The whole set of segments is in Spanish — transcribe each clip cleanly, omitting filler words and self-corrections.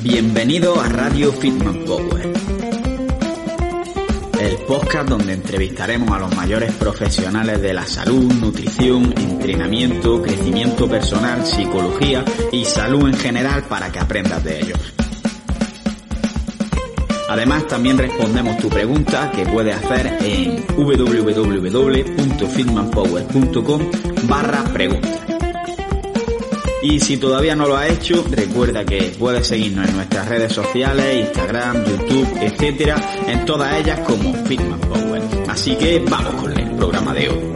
Bienvenido a Radio Fitman Power, el podcast donde entrevistaremos a los mayores profesionales de la salud, nutrición, entrenamiento, crecimiento personal, psicología y salud en general para que aprendas de ellos. Además, también respondemos tu pregunta que puedes hacer en www.fitmanpower.com/pregunta. Y si todavía no lo has hecho, recuerda que puedes seguirnos en nuestras redes sociales, Instagram, YouTube, etcétera, en todas ellas como Fitman Power. Así que vamos con el programa de hoy.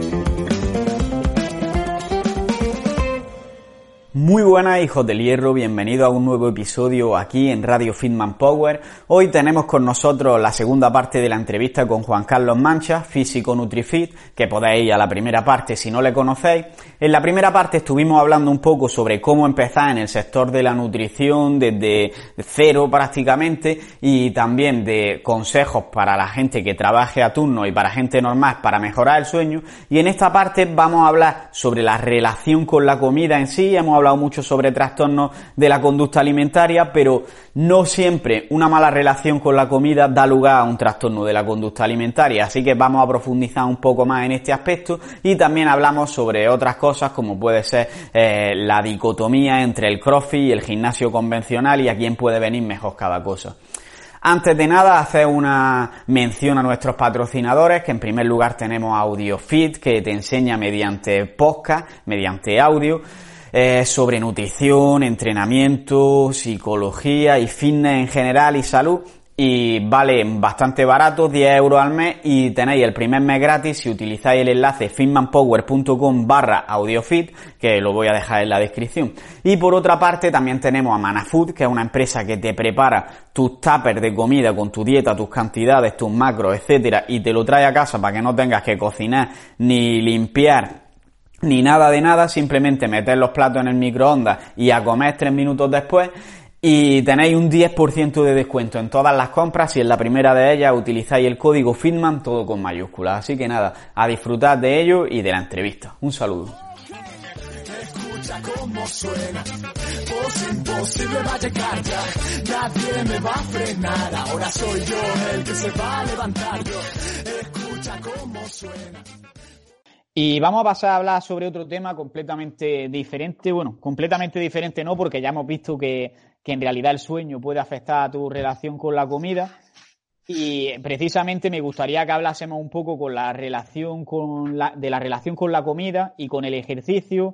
Muy buenas, hijos del hierro, bienvenidos a un nuevo episodio aquí en Radio Fitman Power. Hoy tenemos con nosotros la segunda parte de la entrevista con Juan Carlos Mancha, físico Nutrifit, que podéis ir a la primera parte si no le conocéis. En la primera parte estuvimos hablando un poco sobre cómo empezar en el sector de la nutrición desde cero prácticamente, y también de consejos para la gente que trabaje a turno y para gente normal para mejorar el sueño. Y en esta parte vamos a hablar sobre la relación con la comida en sí. Hemos hablado mucho sobre trastornos de la conducta alimentaria, pero no siempre una mala relación con la comida da lugar a un trastorno de la conducta alimentaria, así que vamos a profundizar un poco más en este aspecto. Y también hablamos sobre otras cosas como puede ser la dicotomía entre el crossfit y el gimnasio convencional y a quién puede venir mejor cada cosa. Antes de nada, hacer una mención a nuestros patrocinadores, que en primer lugar tenemos AudioFit, que te enseña mediante podcast, mediante audio, sobre nutrición, entrenamiento, psicología y fitness en general y salud, y vale bastante barato, 10 euros al mes, y tenéis el primer mes gratis si utilizáis el enlace fitmanpower.com/audiofit, que lo voy a dejar en la descripción. Y por otra parte también tenemos a Manafood, que es una empresa que te prepara tus tuppers de comida con tu dieta, tus cantidades, tus macros, etcétera, y te lo trae a casa para que no tengas que cocinar ni limpiar ni nada de nada, simplemente meter los platos en el microondas y a comer 3 minutos después. Y tenéis un 10% de descuento en todas las compras si en la primera de ellas utilizáis el código Fitman, todo con mayúsculas. Así que nada, a disfrutar de ello y de la entrevista. Un saludo. Escucha cómo suena, voz imposible va a llegar ya, nadie me va a frenar, ahora soy yo el que se va a levantar yo, escucha cómo suena. Y vamos a pasar a hablar sobre otro tema completamente diferente. Bueno, completamente diferente no, porque ya hemos visto que en realidad el sueño puede afectar a tu relación con la comida, y precisamente me gustaría que hablásemos un poco con la relación de la relación con la comida y con el ejercicio,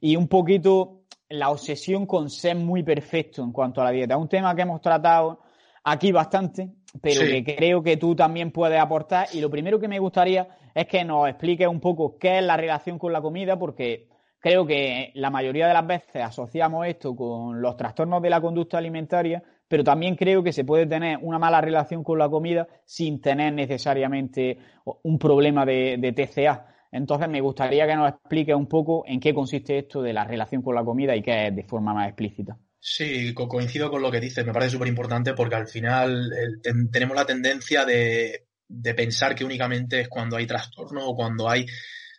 y un poquito la obsesión con ser muy perfecto en cuanto a la dieta. Un tema que hemos tratado aquí bastante, pero sí, que creo que tú también puedes aportar. Y lo primero que me gustaría es que nos expliques un poco qué es la relación con la comida, porque creo que la mayoría de las veces asociamos esto con los trastornos de la conducta alimentaria, pero también creo que se puede tener una mala relación con la comida sin tener necesariamente un problema de TCA. Entonces me gustaría que nos expliques un poco en qué consiste esto de la relación con la comida y qué es de forma más explícita. Sí, coincido con lo que dices, me parece súper importante, porque al final tenemos la tendencia de pensar que únicamente es cuando hay trastorno o cuando hay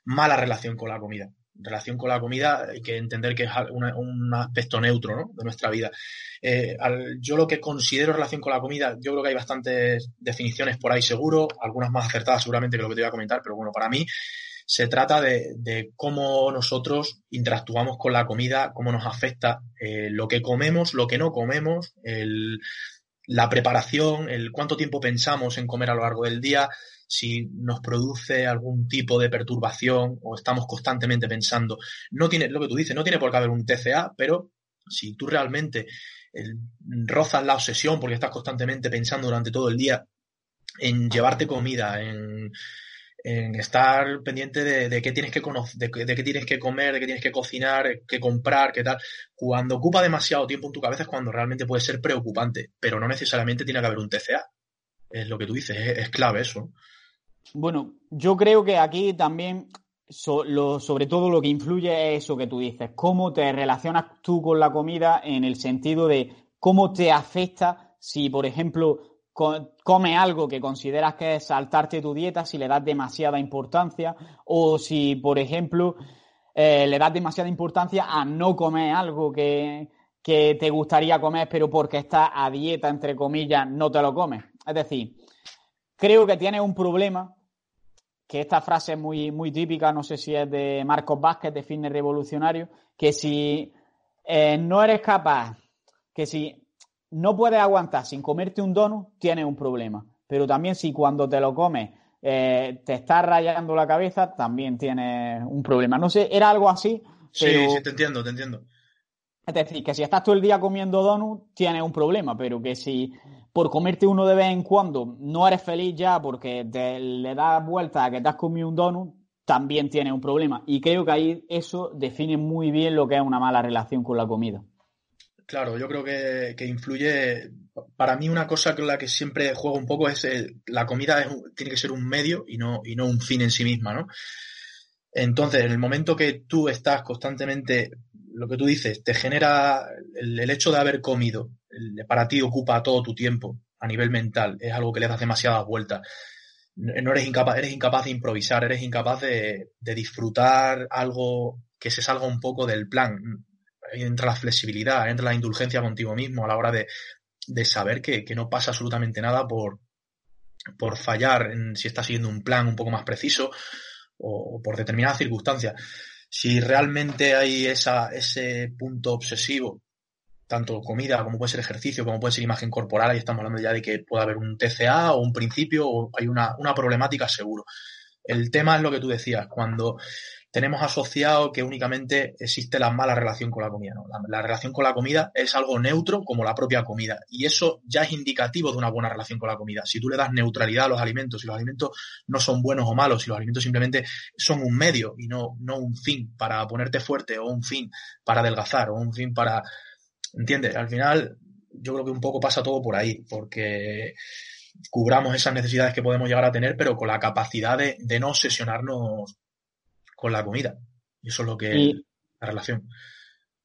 mala relación con la comida. Relación con la comida hay que entender que es un aspecto neutro, ¿no?, de nuestra vida. Yo lo que considero relación con la comida, yo creo que hay bastantes definiciones por ahí seguro, algunas más acertadas seguramente que lo que te voy a comentar, pero bueno, para mí se trata de cómo nosotros interactuamos con la comida, cómo nos afecta lo que comemos, lo que no comemos, la preparación, el cuánto tiempo pensamos en comer a lo largo del día, si nos produce algún tipo de perturbación o estamos constantemente pensando. No tiene, lo que tú dices, no tiene por qué haber un TCA, pero si tú realmente rozas la obsesión porque estás constantemente pensando durante todo el día en llevarte comida, en en estar pendiente de qué tienes que conocer, de qué tienes que comer, de qué tienes que cocinar, qué comprar, qué tal. Cuando ocupa demasiado tiempo en tu cabeza es cuando realmente puede ser preocupante, pero no necesariamente tiene que haber un TCA. Es lo que tú dices, es clave eso. Bueno, yo creo que aquí también, sobre todo lo que influye es eso que tú dices, cómo te relacionas tú con la comida, en el sentido de cómo te afecta si, por ejemplo, come algo que consideras que es saltarte tu dieta, si le das demasiada importancia, o si, por ejemplo, le das demasiada importancia a no comer algo que te gustaría comer, pero porque estás a dieta, entre comillas, no te lo comes. Es decir, creo que tienes un problema, que esta frase es muy, muy típica, no sé si es de Marcos Vázquez, de Fitness Revolucionario, que si no eres capaz, que si no puedes aguantar sin comerte un donut, tienes un problema. Pero también si cuando te lo comes te está rayando la cabeza, también tienes un problema. No sé, era algo así. Pero... Sí, te entiendo, te entiendo. Es decir, que si estás todo el día comiendo donut, tienes un problema. Pero que si por comerte uno de vez en cuando no eres feliz ya porque le das vuelta a que te has comido un donut, también tienes un problema. Y creo que ahí eso define muy bien lo que es una mala relación con la comida. Claro, yo creo que influye. Para mí una cosa con la que siempre juego un poco es la comida tiene que ser un medio y no un fin en sí misma, ¿no? Entonces, en el momento que tú estás constantemente, lo que tú dices, te genera el hecho de haber comido, para ti ocupa todo tu tiempo a nivel mental, es algo que le das demasiadas vueltas. No eres incapaz de improvisar, eres incapaz de disfrutar algo que se salga un poco del plan. Entra la flexibilidad, entra la indulgencia contigo mismo a la hora de saber que no pasa absolutamente nada por fallar si estás siguiendo un plan un poco más preciso o por determinadas circunstancias. Si realmente hay ese punto obsesivo, tanto comida como puede ser ejercicio, como puede ser imagen corporal, ahí estamos hablando ya de que puede haber un TCA o un principio o hay una problemática seguro. El tema es lo que tú decías, cuando tenemos asociado que únicamente existe la mala relación con la comida, ¿no? La relación con la comida es algo neutro como la propia comida y eso ya es indicativo de una buena relación con la comida. Si tú le das neutralidad a los alimentos, si los alimentos no son buenos o malos, si los alimentos simplemente son un medio y no un fin para ponerte fuerte o un fin para adelgazar o un fin para... ¿Entiendes? Al final yo creo que un poco pasa todo por ahí porque... cubramos esas necesidades que podemos llegar a tener, pero con la capacidad de no obsesionarnos con la comida. Y eso es lo que es la relación.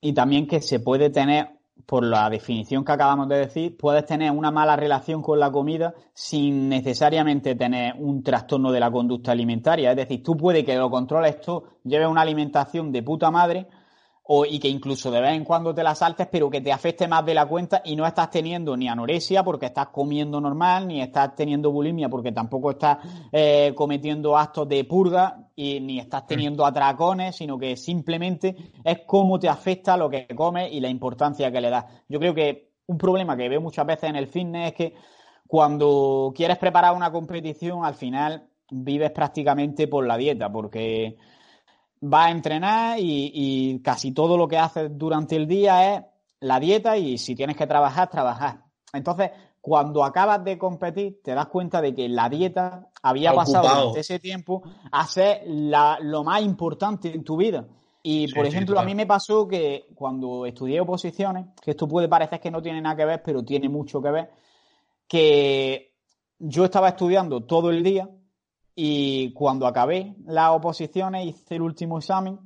Y también que se puede tener, por la definición que acabamos de decir, puedes tener una mala relación con la comida sin necesariamente tener un trastorno de la conducta alimentaria. Es decir, tú puedes que lo controles tú, lleves una alimentación de puta madre... y que incluso de vez en cuando te la saltes, pero que te afecte más de la cuenta y no estás teniendo ni anorexia porque estás comiendo normal, ni estás teniendo bulimia porque tampoco estás cometiendo actos de purga, y ni estás teniendo atracones, sino que simplemente es cómo te afecta lo que comes y la importancia que le das. Yo creo que un problema que veo muchas veces en el fitness es que cuando quieres preparar una competición, al final vives prácticamente por la dieta, porque... vas a entrenar y casi todo lo que haces durante el día es la dieta y si tienes que trabajar, trabajar. Entonces, cuando acabas de competir, te das cuenta de que la dieta había pasado durante ese tiempo a ser lo más importante en tu vida. Y, por ejemplo, claro. A mí me pasó que cuando estudié oposiciones, que esto puede parecer que no tiene nada que ver, pero tiene mucho que ver, que yo estaba estudiando todo el día. Y cuando acabé las oposiciones, hice el último examen,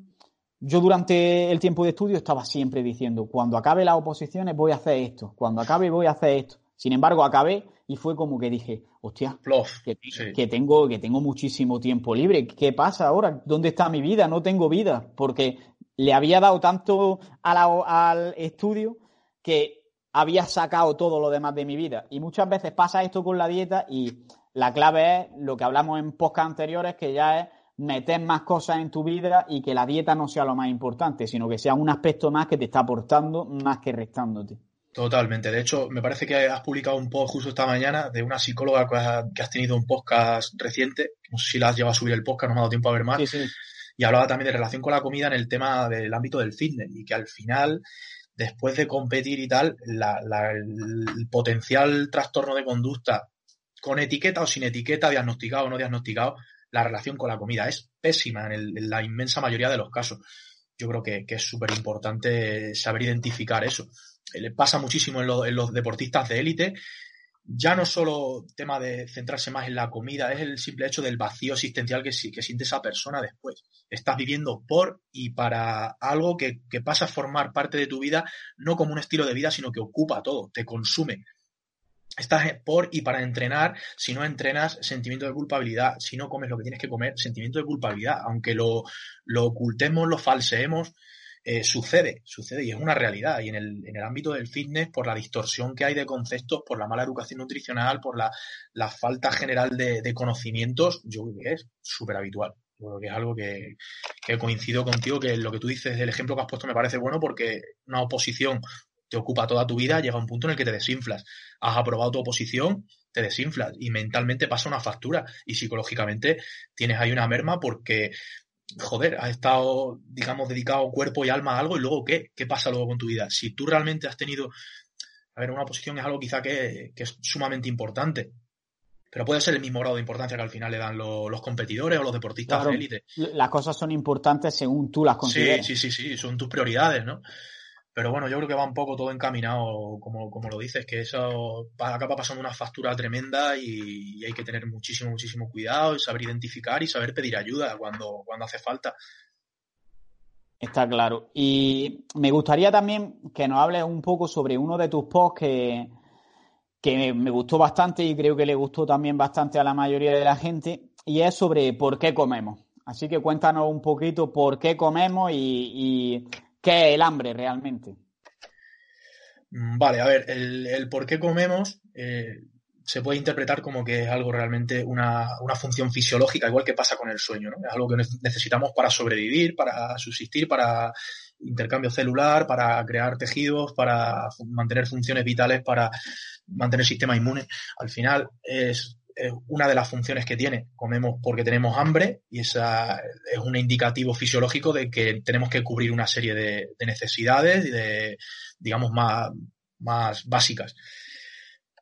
yo durante el tiempo de estudio estaba siempre diciendo, cuando acabe las oposiciones voy a hacer esto, cuando acabe voy a hacer esto. Sin embargo, acabé y fue como que dije, hostia, que tengo muchísimo tiempo libre, ¿qué pasa ahora? ¿Dónde está mi vida? No tengo vida, porque le había dado tanto al estudio que había sacado todo lo demás de mi vida. Y muchas veces pasa esto con la dieta y... la clave es lo que hablamos en podcast anteriores, que ya es meter más cosas en tu vida y que la dieta no sea lo más importante, sino que sea un aspecto más que te está aportando más que restándote. Totalmente. De hecho, me parece que has publicado un post justo esta mañana de una psicóloga que has tenido un podcast reciente. No sé si la has llevado a subir el podcast, no me ha dado tiempo a ver más. Sí, sí. Y hablaba también de relación con la comida en el tema del ámbito del fitness y que al final... después de competir y tal, el potencial trastorno de conducta con etiqueta o sin etiqueta, diagnosticado o no diagnosticado, la relación con la comida. Es pésima en la inmensa mayoría de los casos. Yo creo que es súper importante saber identificar eso. Le pasa muchísimo en los deportistas de élite. Ya no solo tema de centrarse más en la comida, es el simple hecho del vacío existencial que siente esa persona después. Estás viviendo por y para algo que pasa a formar parte de tu vida, no como un estilo de vida, sino que ocupa todo, te consume. Estás por y para entrenar, si no entrenas, sentimiento de culpabilidad, si no comes lo que tienes que comer, sentimiento de culpabilidad. Aunque lo ocultemos, lo falseemos, sucede y es una realidad. Y en el ámbito del fitness, por la distorsión que hay de conceptos, por la mala educación nutricional, por la falta general de conocimientos, yo creo que es súper habitual. Yo creo que es algo que coincido contigo, que lo que tú dices, el ejemplo que has puesto me parece bueno, porque una oposición te ocupa toda tu vida, llega un punto en el que te desinflas. Has aprobado tu oposición, te desinflas y mentalmente pasa una factura y psicológicamente tienes ahí una merma porque... joder, has estado, digamos, dedicado cuerpo y alma a algo y luego ¿qué? ¿Qué pasa luego con tu vida? Si tú realmente has tenido... A ver, una oposición es algo quizá que es sumamente importante, pero puede ser el mismo grado de importancia que al final le dan los competidores o los deportistas de élite. Las cosas son importantes según tú las consideres. Sí, son tus prioridades, ¿no? Pero bueno, yo creo que va un poco todo encaminado, como lo dices, que eso acaba pasando una factura tremenda y hay que tener muchísimo cuidado y saber identificar y saber pedir ayuda cuando hace falta. Está claro. Y me gustaría también que nos hables un poco sobre uno de tus posts que me gustó bastante y creo que le gustó también bastante a la mayoría de la gente, y es sobre por qué comemos. Así que cuéntanos un poquito por qué comemos y ¿qué es el hambre realmente? Vale, a ver, el por qué comemos se puede interpretar como que es algo realmente una función fisiológica, igual que pasa con el sueño, ¿no? Es algo que necesitamos para sobrevivir, para subsistir, para intercambio celular, para crear tejidos, para mantener funciones vitales, para mantener el sistema inmune. Al final es una de las funciones que tiene. Comemos porque tenemos hambre y esa es un indicativo fisiológico de que tenemos que cubrir una serie de necesidades y de, digamos, más básicas.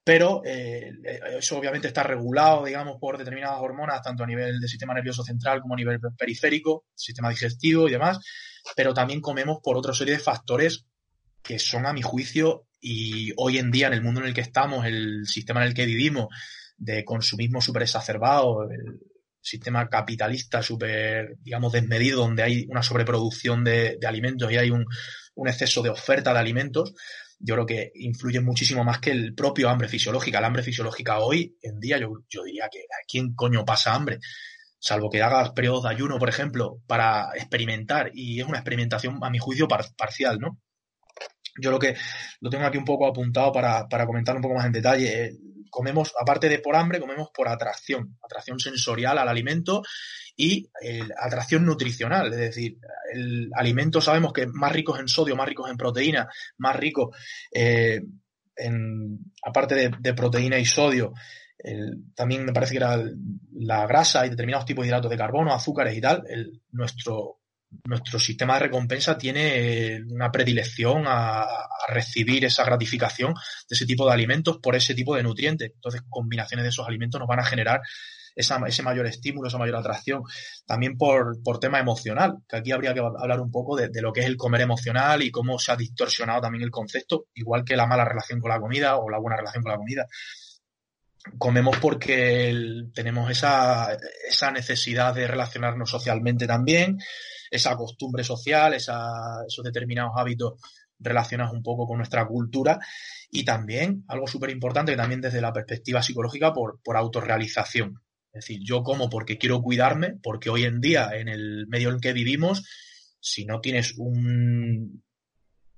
Pero eso obviamente está regulado, digamos, por determinadas hormonas, tanto a nivel del sistema nervioso central como a nivel periférico, sistema digestivo y demás, pero también comemos por otra serie de factores que son, a mi juicio, y hoy en día en el mundo en el que estamos, el sistema en el que vivimos, de consumismo súper exacerbado, el sistema capitalista súper, digamos, desmedido, donde hay una sobreproducción de alimentos y hay un exceso de oferta de alimentos, yo creo que influye muchísimo más que el propio hambre fisiológica. El hambre fisiológica hoy en día, yo diría que ¿a quién coño pasa hambre? Salvo que hagas periodos de ayuno, por ejemplo, para experimentar, y es una experimentación, a mi juicio, parcial, ¿no? Yo lo que lo tengo aquí un poco apuntado para comentar un poco más en detalle. Comemos, aparte de por hambre, comemos por atracción sensorial al alimento y atracción nutricional. Es decir, el alimento sabemos que más ricos en sodio, más ricos en proteína, más ricos aparte de proteína y sodio, también me parece que era la grasa y determinados tipos de hidratos de carbono, azúcares y tal. Nuestro sistema de recompensa tiene una predilección a recibir esa gratificación de ese tipo de alimentos por ese tipo de nutrientes. Entonces, combinaciones de esos alimentos nos van a generar ese mayor estímulo, esa mayor atracción. También por tema emocional, que aquí habría que hablar un poco de lo que es el comer emocional y cómo se ha distorsionado también el concepto, igual que la mala relación con la comida o la buena relación con la comida. Comemos porque tenemos esa necesidad de relacionarnos socialmente también, esa costumbre social, esos determinados hábitos relacionados un poco con nuestra cultura, y también, algo súper importante, que también desde la perspectiva psicológica, por autorrealización. Es decir, yo como porque quiero cuidarme, porque hoy en día, en el medio en el que vivimos, si no tienes un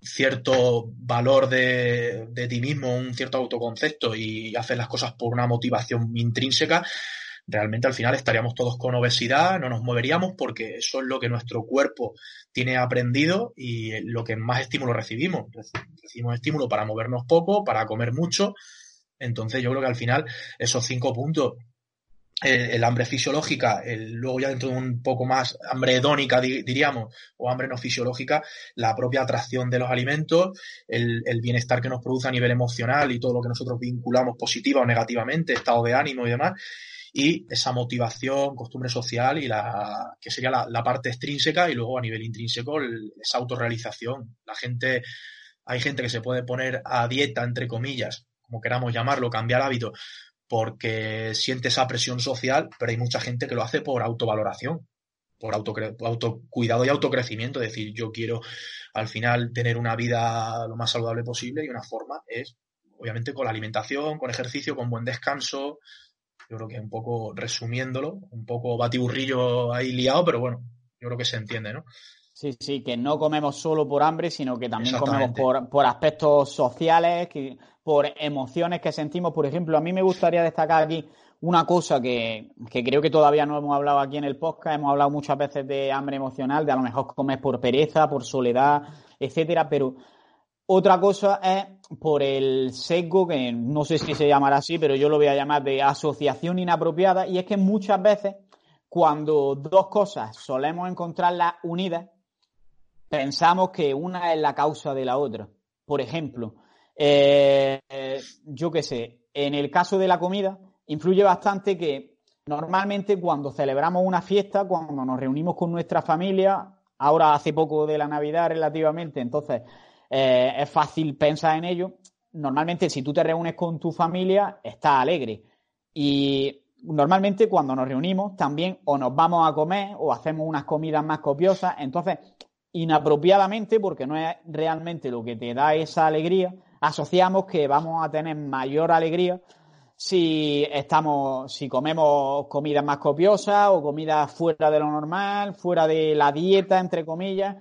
cierto valor de ti mismo, un cierto autoconcepto y haces las cosas por una motivación intrínseca, realmente al final estaríamos todos con obesidad, no nos moveríamos, porque eso es lo que nuestro cuerpo tiene aprendido y lo que más estímulo recibimos. Recibimos estímulo para movernos poco, para comer mucho. Entonces yo creo que al final esos 5 puntos el hambre fisiológica, luego ya dentro de un poco más hambre hedónica, diríamos, o hambre no fisiológica, la propia atracción de los alimentos, el bienestar que nos produce a nivel emocional y todo lo que nosotros vinculamos positiva o negativamente, estado de ánimo y demás, y esa motivación, costumbre social y que sería la parte extrínseca, y luego a nivel intrínseco esa autorrealización. Hay gente que se puede poner a dieta, entre comillas, como queramos llamarlo, cambiar hábito, porque siente esa presión social, pero hay mucha gente que lo hace por autovaloración, por autocuidado y autocrecimiento. Es decir, yo quiero al final tener una vida lo más saludable posible, y una forma es, obviamente, con la alimentación, con ejercicio, con buen descanso. Yo creo que un poco resumiéndolo, un poco batiburrillo ahí liado, pero bueno, yo creo que se entiende, ¿no? Sí, sí, que no comemos solo por hambre, sino que también comemos por aspectos sociales, por emociones que sentimos. Por ejemplo, a mí me gustaría destacar aquí una cosa que creo que todavía no hemos hablado aquí en el podcast. Hemos hablado muchas veces de hambre emocional, de a lo mejor comer por pereza, por soledad, etcétera, pero otra cosa es por el sesgo, que no sé si se llamará así, pero yo lo voy a llamar de asociación inapropiada, y es que muchas veces cuando dos cosas solemos encontrarlas unidas, pensamos que una es la causa de la otra. Por ejemplo, yo qué sé, en el caso de la comida, influye bastante que normalmente cuando celebramos una fiesta, cuando nos reunimos con nuestra familia, ahora hace poco de la Navidad relativamente, entonces es fácil pensar en ello. Normalmente si tú te reúnes con tu familia, estás alegre. Y normalmente cuando nos reunimos también o nos vamos a comer o hacemos unas comidas más copiosas, entonces inapropiadamente, porque no es realmente lo que te da esa alegría, asociamos que vamos a tener mayor alegría si comemos comidas más copiosas o comidas fuera de lo normal, fuera de la dieta, entre comillas,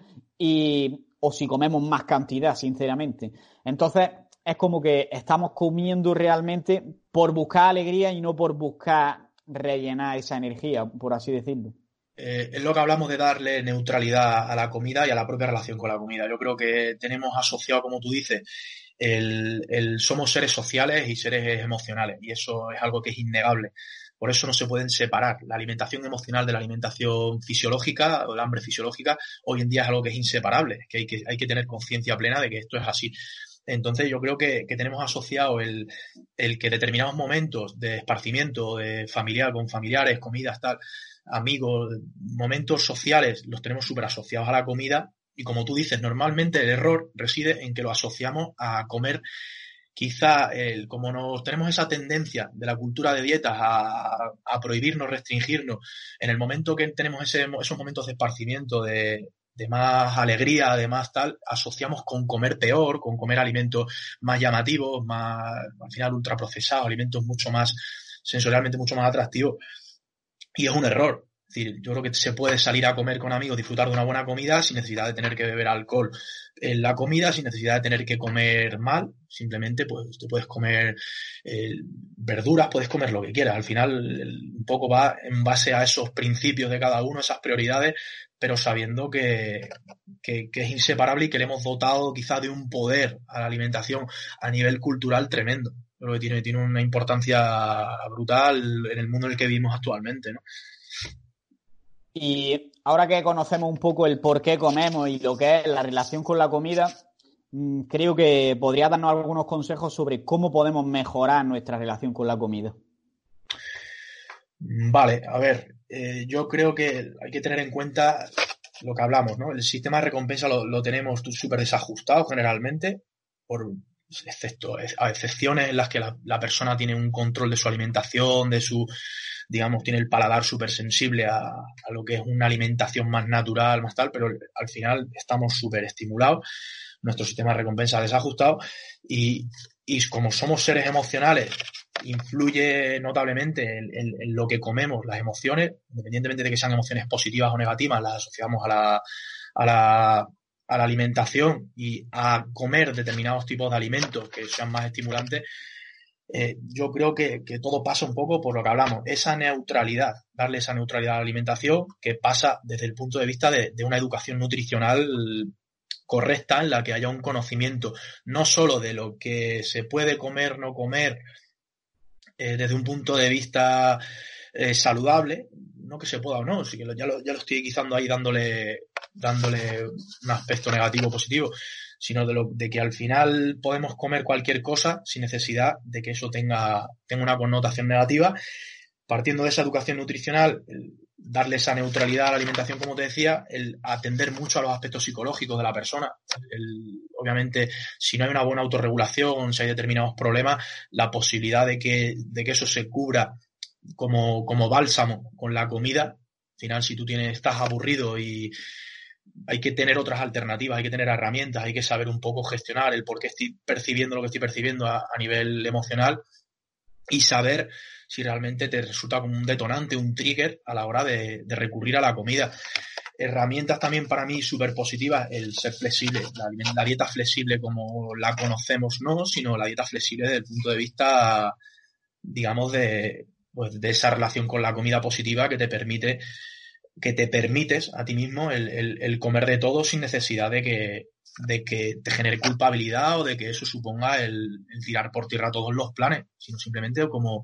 o si comemos más cantidad, sinceramente. Entonces, es como que estamos comiendo realmente por buscar alegría y no por buscar rellenar esa energía, por así decirlo. Es lo que hablamos de darle neutralidad a la comida y a la propia relación con la comida. Yo creo que tenemos asociado, como tú dices, somos seres sociales y seres emocionales, y eso es algo que es innegable. Por eso no se pueden separar la alimentación emocional de la alimentación fisiológica o el hambre fisiológica. Hoy en día es algo que es inseparable, que hay que tener conciencia plena de que esto es así. Entonces yo creo que tenemos asociado el que determinados momentos de esparcimiento, de familiar, con familiares, comidas, tal, amigos, momentos sociales, los tenemos súper asociados a la comida. Y como tú dices, normalmente el error reside en que lo asociamos a comer. Quizá como nos tenemos esa tendencia de la cultura de dietas a prohibirnos, restringirnos, en el momento que tenemos esos momentos de esparcimiento, de más alegría, de más tal, asociamos con comer peor, con comer alimentos más llamativos, más al final ultraprocesados, alimentos mucho más sensorialmente mucho más atractivos. Y es un error. Es decir, yo creo que se puede salir a comer con amigos, disfrutar de una buena comida sin necesidad de tener que beber alcohol en la comida, sin necesidad de tener que comer mal. Simplemente, pues, tú puedes comer verduras, puedes comer lo que quieras. Al final, un poco va en base a esos principios de cada uno, esas prioridades, pero sabiendo que es inseparable y que le hemos dotado quizá de un poder a la alimentación a nivel cultural tremendo. Creo que tiene una importancia brutal en el mundo en el que vivimos actualmente, ¿no? Y ahora que conocemos un poco el por qué comemos y lo que es la relación con la comida, creo que podría darnos algunos consejos sobre cómo podemos mejorar nuestra relación con la comida. Vale, a ver, yo creo que hay que tener en cuenta lo que hablamos, ¿no? El sistema de recompensa lo tenemos súper desajustado generalmente, a excepciones en las que la persona tiene un control de su alimentación, de su, digamos, tiene el paladar súper sensible a lo que es una alimentación más natural, más tal, pero al final estamos súper estimulados, nuestro sistema de recompensa desajustado, y como somos seres emocionales, influye notablemente en lo que comemos, las emociones, independientemente de que sean emociones positivas o negativas, las asociamos a la alimentación y a comer determinados tipos de alimentos que sean más estimulantes. Yo creo que todo pasa un poco por lo que hablamos, esa neutralidad, darle esa neutralidad a la alimentación, que pasa desde el punto de vista de una educación nutricional correcta, en la que haya un conocimiento no solo de lo que se puede comer, no comer, desde un punto de vista saludable, no que se pueda o no, sí que ya lo estoy equizando ahí dándole un aspecto negativo o positivo, sino de que al final podemos comer cualquier cosa sin necesidad de que eso tenga una connotación negativa. Partiendo de esa educación nutricional, darle esa neutralidad a la alimentación, como te decía, el atender mucho a los aspectos psicológicos de la persona. Obviamente, si no hay una buena autorregulación, si hay determinados problemas, la posibilidad de que eso se cubra como bálsamo con la comida. Al final, si tú estás aburrido y hay que tener otras alternativas, hay que tener herramientas, hay que saber un poco gestionar el por qué estoy percibiendo lo que estoy percibiendo a nivel emocional, y saber si realmente te resulta como un detonante, un trigger a la hora de recurrir a la comida. Herramientas también para mí súper positivas, el ser flexible, la dieta flexible como la conocemos no, sino la dieta flexible desde el punto de vista, digamos, de esa relación con la comida positiva que te permites a ti mismo el comer de todo sin necesidad de que te genere culpabilidad o de que eso suponga el tirar por tierra todos los planes, sino simplemente como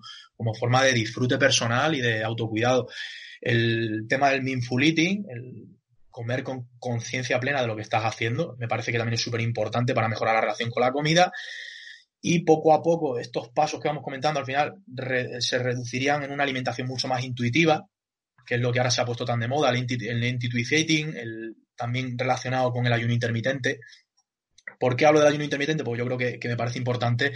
forma de disfrute personal y de autocuidado. El tema del mindful eating, el comer con conciencia plena de lo que estás haciendo, me parece que también es súper importante para mejorar la relación con la comida. Y poco a poco estos pasos que vamos comentando al final se reducirían en una alimentación mucho más intuitiva, que es lo que ahora se ha puesto tan de moda, el intuitive, también relacionado con el ayuno intermitente. ¿Por qué hablo del ayuno intermitente? Porque yo creo que me parece importante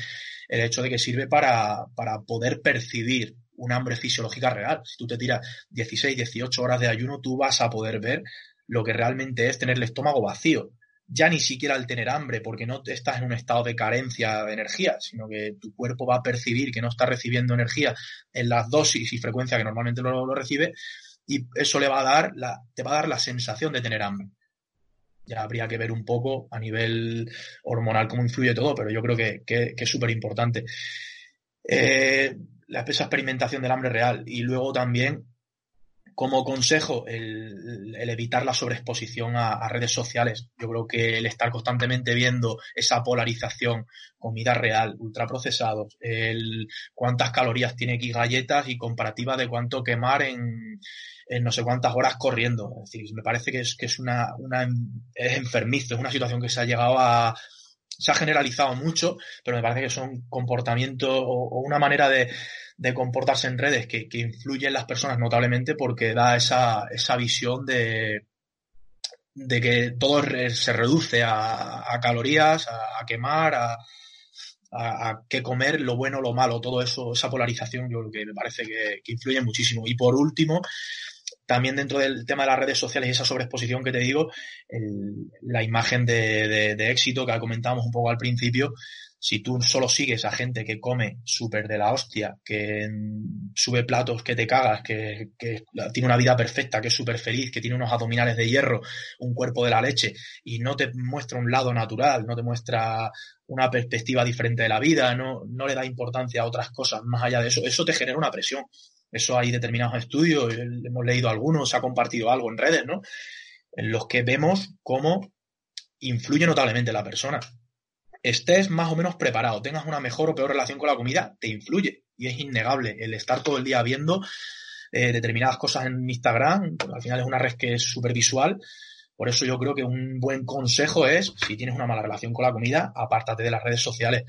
el hecho de que sirve para poder percibir un hambre fisiológica real. Si tú te tiras 16, 18 horas de ayuno, tú vas a poder ver lo que realmente es tener el estómago vacío. Ya ni siquiera al tener hambre, porque no estás en un estado de carencia de energía, sino que tu cuerpo va a percibir que no está recibiendo energía en las dosis y frecuencia que normalmente lo recibe, y eso te va a dar la sensación de tener hambre. Ya habría que ver un poco a nivel hormonal cómo influye todo, pero yo creo que es súper importante. Esa experimentación del hambre real. Y luego también, como consejo, el evitar la sobreexposición a redes sociales. Yo creo que el estar constantemente viendo esa polarización, comida real, ultraprocesados, cuántas calorías tiene aquí galletas y comparativa de cuánto quemar en no sé cuántas horas corriendo. Es decir, me parece que es es enfermizo, es una situación que se ha generalizado mucho, pero me parece que son comportamientos o una manera de comportarse en redes que influyen en las personas notablemente, porque da esa visión de que todo se reduce a calorías, a quemar, a qué comer, lo bueno, lo malo, todo eso, esa polarización, yo creo que me parece que influye muchísimo. Y por último, también dentro del tema de las redes sociales y esa sobreexposición que te digo, la imagen de éxito que comentábamos un poco al principio. Si tú solo sigues a gente que come súper de la hostia, que sube platos que te cagas, que tiene una vida perfecta, que es súper feliz, que tiene unos abdominales de hierro, un cuerpo de la leche, y no te muestra un lado natural, no te muestra una perspectiva diferente de la vida, no le da importancia a otras cosas más allá de eso, eso te genera una presión. Eso hay determinados estudios, hemos leído algunos, se ha compartido algo en redes, ¿no? En los que vemos cómo influye notablemente la persona. Estés más o menos preparado, tengas una mejor o peor relación con la comida, te influye. Y es innegable el estar todo el día viendo determinadas cosas en Instagram, porque al final es una red que es súper visual. Por eso yo creo que un buen consejo es, si tienes una mala relación con la comida, apártate de las redes sociales.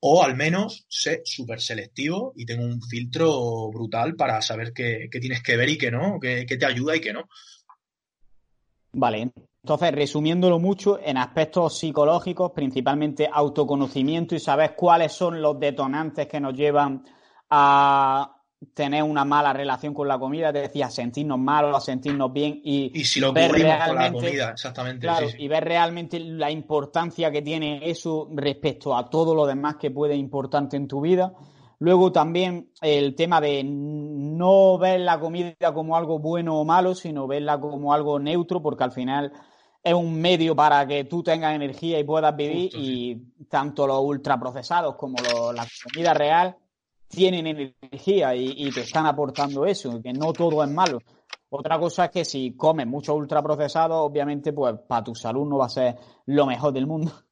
O al menos sé súper selectivo y tengo un filtro brutal para saber qué tienes que ver y qué no, qué te ayuda y qué no. Vale, entonces resumiéndolo mucho, en aspectos psicológicos, principalmente autoconocimiento y saber cuáles son los detonantes que nos llevan a tener una mala relación con la comida, es decir, a sentirnos malos, a sentirnos bien y si lo ver realmente con la comida, exactamente, claro, sí. Y ver realmente la importancia que tiene eso respecto a todo lo demás que puede ser importante en tu vida. Luego también el tema de no ver la comida como algo bueno o malo, sino verla como algo neutro, porque al final es un medio para que tú tengas energía y puedas vivir. Justo, sí. Y tanto los ultraprocesados como la comida real tienen energía y te están aportando eso, que no todo es malo. Otra cosa es que si comes mucho ultraprocesado, obviamente, pues para tu salud no va a ser lo mejor del mundo.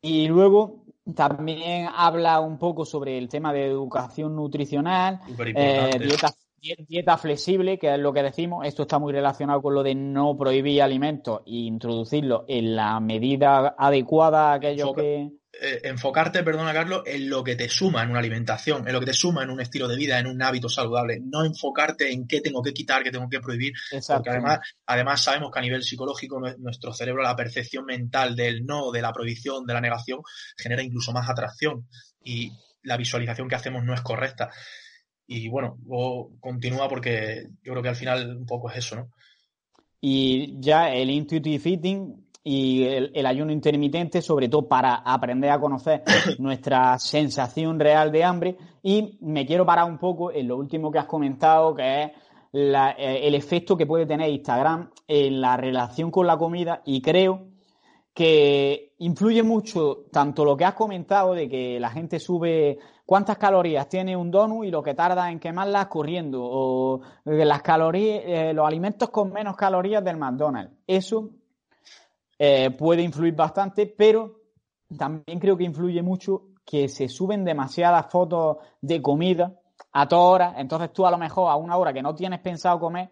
Y luego también habla un poco sobre el tema de educación nutricional, dieta Dieta flexible, que es lo que decimos. Esto está muy relacionado con lo de no prohibir alimentos e introducirlos en la medida adecuada a aquellos que... Enfocarte, perdona Carlos, en lo que te suma en una alimentación, en lo que te suma en un estilo de vida, en un hábito saludable. No enfocarte en qué tengo que quitar, qué tengo que prohibir. Exacto. Porque además sabemos que a nivel psicológico nuestro cerebro, la percepción mental del no, de la prohibición, de la negación, genera incluso más atracción y la visualización que hacemos no es correcta. Y bueno, vos continúa porque yo creo que al final un poco es eso, ¿no? Y ya el intuitive eating... y el ayuno intermitente, sobre todo para aprender a conocer nuestra sensación real de hambre. Y me quiero parar un poco en lo último que has comentado, que es el efecto que puede tener Instagram en la relación con la comida. Y creo que influye mucho tanto lo que has comentado de que la gente sube cuántas calorías tiene un donut y lo que tarda en quemarlas corriendo, o las calorías, los alimentos con menos calorías del McDonald's. Eso... puede influir bastante, pero también creo que influye mucho que se suben demasiadas fotos de comida a todas horas. Entonces tú a lo mejor a una hora que no tienes pensado comer,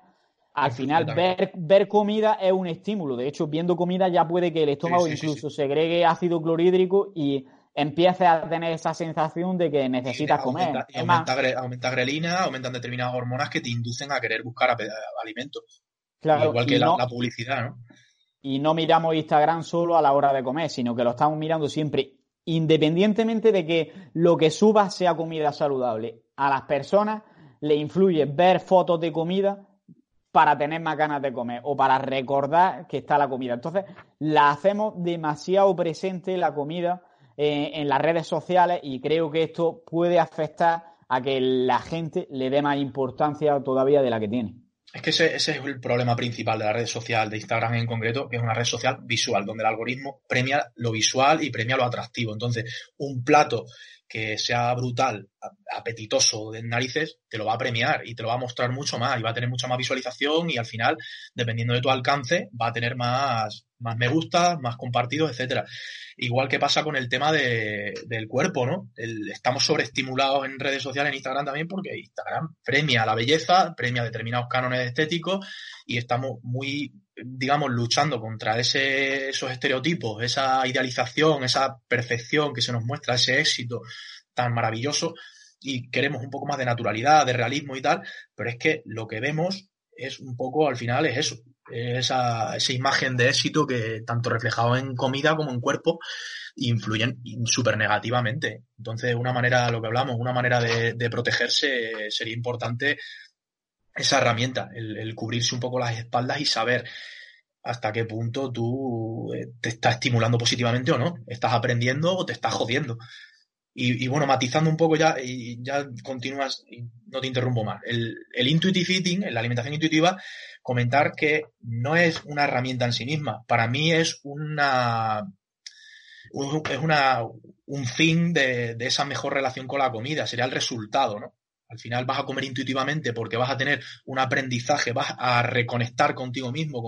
al final ver comida es un estímulo. De hecho, viendo comida ya puede que el estómago incluso segregue ácido clorhídrico y empieces a tener esa sensación de que necesitas comer. Aumenta grelina, aumentan determinadas hormonas que te inducen a querer buscar alimentos. Claro, igual que la publicidad, ¿no? Y no miramos Instagram solo a la hora de comer, sino que lo estamos mirando siempre, independientemente de que lo que suba sea comida saludable. A las personas les influye ver fotos de comida para tener más ganas de comer o para recordar que está la comida. Entonces, la hacemos demasiado presente la comida en las redes sociales y creo que esto puede afectar a que la gente le dé más importancia todavía de la que tiene. Es que ese es el problema principal de la red social, de Instagram en concreto, que es una red social visual, donde el algoritmo premia lo visual y premia lo atractivo. Entonces, un plato que sea brutal, apetitoso de narices, te lo va a premiar y te lo va a mostrar mucho más y va a tener mucha más visualización y al final, dependiendo de tu alcance, va a tener más me gusta, más compartidos, etcétera. Igual que pasa con el tema del cuerpo, ¿no? Estamos sobreestimulados en redes sociales, en Instagram también, porque Instagram premia la belleza, premia determinados cánones estéticos y estamos muy, digamos, luchando contra esos estereotipos, esa idealización, esa perfección que se nos muestra, ese éxito tan maravilloso, y queremos un poco más de naturalidad, de realismo y tal, pero es que lo que vemos es un poco, al final, es eso, esa imagen de éxito que tanto reflejado en comida como en cuerpo influyen súper negativamente. Entonces, una manera de protegerse sería importante esa herramienta, el cubrirse un poco las espaldas y saber hasta qué punto tú te estás estimulando positivamente o no, estás aprendiendo o te estás jodiendo. Y bueno, matizando un poco ya, y ya continúas, y no te interrumpo más. El intuitive eating, la alimentación intuitiva, comentar que no es una herramienta en sí misma. Para mí es un fin de esa mejor relación con la comida, sería el resultado, ¿no? Al final vas a comer intuitivamente porque vas a tener un aprendizaje, vas a reconectar contigo mismo,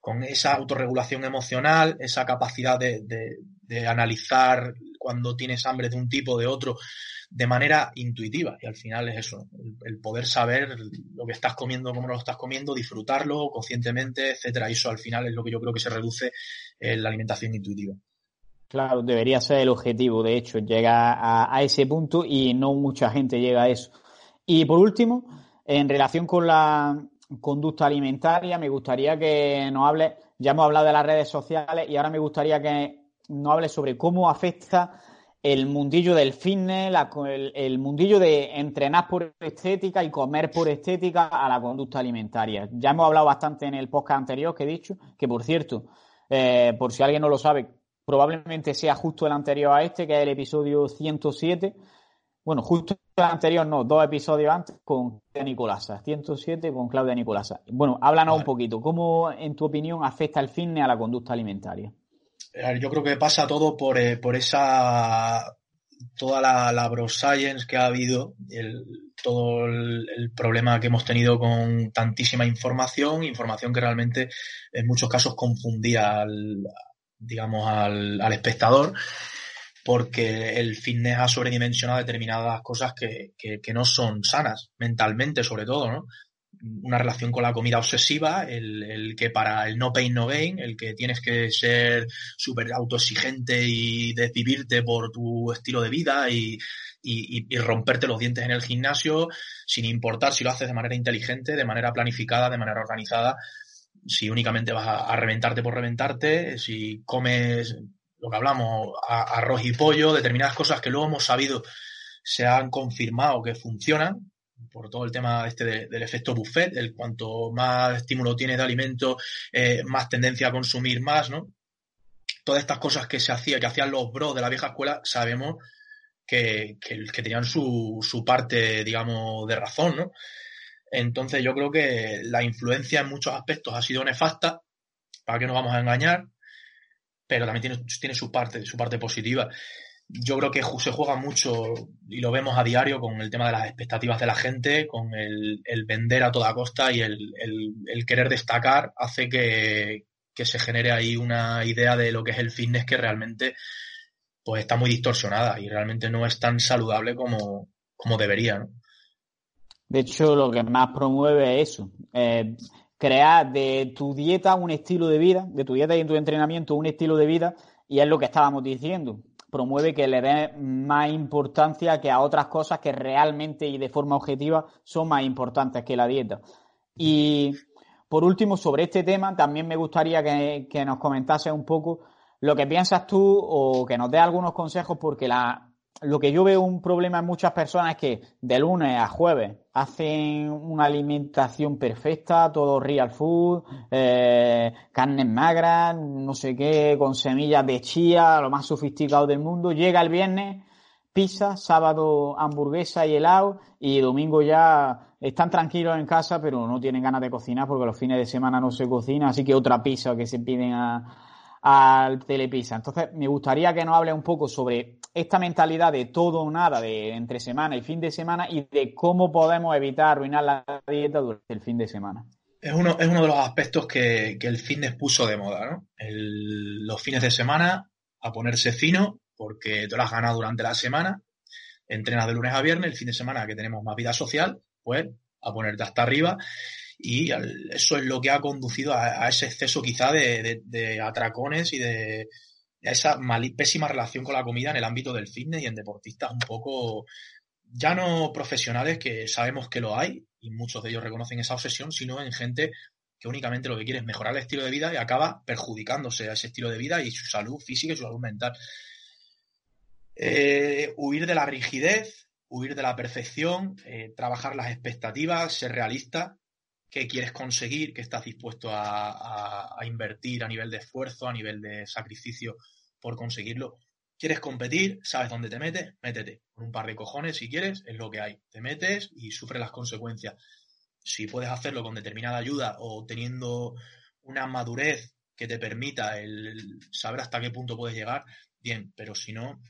con esa autorregulación emocional, esa capacidad de analizar cuando tienes hambre de un tipo o de otro de manera intuitiva. Y al final es eso, el poder saber lo que estás comiendo, cómo lo estás comiendo, disfrutarlo conscientemente, etcétera. Eso al final es lo que yo creo que se reduce en la alimentación intuitiva. Claro, debería ser el objetivo, de hecho, llegar a ese punto y no mucha gente llega a eso. Y por último, en relación con la conducta alimentaria, me gustaría que nos hables, ya hemos hablado de las redes sociales y ahora me gustaría que nos hables sobre cómo afecta el mundillo del fitness, el mundillo de entrenar por estética y comer por estética a la conducta alimentaria. Ya hemos hablado bastante en el podcast anterior que he dicho, que por cierto, por si alguien no lo sabe, probablemente sea justo el anterior a este, que es el episodio 107. Bueno, justo el anterior no, 2 episodios antes, con Claudia Nicolás. 107 con Claudia Nicolás. Bueno, háblanos un poquito. ¿Cómo, en tu opinión, afecta el fitness a la conducta alimentaria? Yo creo que pasa todo por esa... toda la bro-science que ha habido, todo el problema que hemos tenido con tantísima información que realmente en muchos casos confundía al espectador porque el fitness ha sobredimensionado determinadas cosas que no son sanas, mentalmente sobre todo, ¿no? Una relación con la comida obsesiva, el que para el no pain no gain, el que tienes que ser súper autoexigente y desvivirte por tu estilo de vida y romperte los dientes en el gimnasio, sin importar si lo haces de manera inteligente, de manera planificada, de manera organizada, si únicamente vas a reventarte por reventarte, si comes lo que hablamos, arroz y pollo, determinadas cosas que luego hemos sabido se han confirmado que funcionan, por todo el tema este del efecto buffet, el cuanto más estímulo tiene de alimento, más tendencia a consumir más, ¿no? Todas estas cosas que hacían los bros de la vieja escuela, sabemos que tenían su parte, digamos, de razón, ¿no? Entonces yo creo que la influencia en muchos aspectos ha sido nefasta, para que nos vamos a engañar, pero también tiene su parte positiva. Yo creo que se juega mucho, y lo vemos a diario, con el tema de las expectativas de la gente, con el vender a toda costa y el querer destacar, hace que se genere ahí una idea de lo que es el fitness que realmente pues está muy distorsionada y realmente no es tan saludable como debería, ¿no? De hecho, lo que más promueve es eso, crear de tu dieta un estilo de vida, de tu dieta y de tu entrenamiento un estilo de vida, y es lo que estábamos diciendo. Promueve que le dé más importancia que a otras cosas que realmente y de forma objetiva son más importantes que la dieta. Y por último, sobre este tema, también me gustaría que nos comentases un poco lo que piensas tú o que nos des algunos consejos, porque lo que yo veo un problema en muchas personas es que de lunes a jueves hacen una alimentación perfecta, todo real food, carnes magras, no sé qué, con semillas de chía, lo más sofisticado del mundo. Llega el viernes, pizza, sábado hamburguesa y helado, y domingo ya están tranquilos en casa, pero no tienen ganas de cocinar porque los fines de semana no se cocina, así que otra pizza que se piden al Telepizza. Entonces, me gustaría que nos hable un poco sobre esta mentalidad de todo o nada, de entre semana y fin de semana, y de cómo podemos evitar arruinar la dieta durante el fin de semana. Es uno de los aspectos que el fitness puso de moda, ¿no? Los fines de semana a ponerse fino, porque te lo has ganado durante la semana, entrenas de lunes a viernes, el fin de semana que tenemos más vida social, pues a ponerte hasta arriba. Y eso es lo que ha conducido a ese exceso quizá de atracones y de esa pésima relación con la comida en el ámbito del fitness y en deportistas un poco, ya no profesionales, que sabemos que lo hay y muchos de ellos reconocen esa obsesión, sino en gente que únicamente lo que quiere es mejorar el estilo de vida y acaba perjudicándose a ese estilo de vida y su salud física y su salud mental. Huir de la rigidez, huir de la perfección, trabajar las expectativas, ser realista. ¿Qué quieres conseguir? ¿Qué estás dispuesto a invertir a nivel de esfuerzo, a nivel de sacrificio por conseguirlo? ¿Quieres competir? ¿Sabes dónde te metes? Métete. Con un par de cojones, si quieres, es lo que hay. Te metes y sufres las consecuencias. Si puedes hacerlo con determinada ayuda o teniendo una madurez que te permita el saber hasta qué punto puedes llegar, bien, pero si no,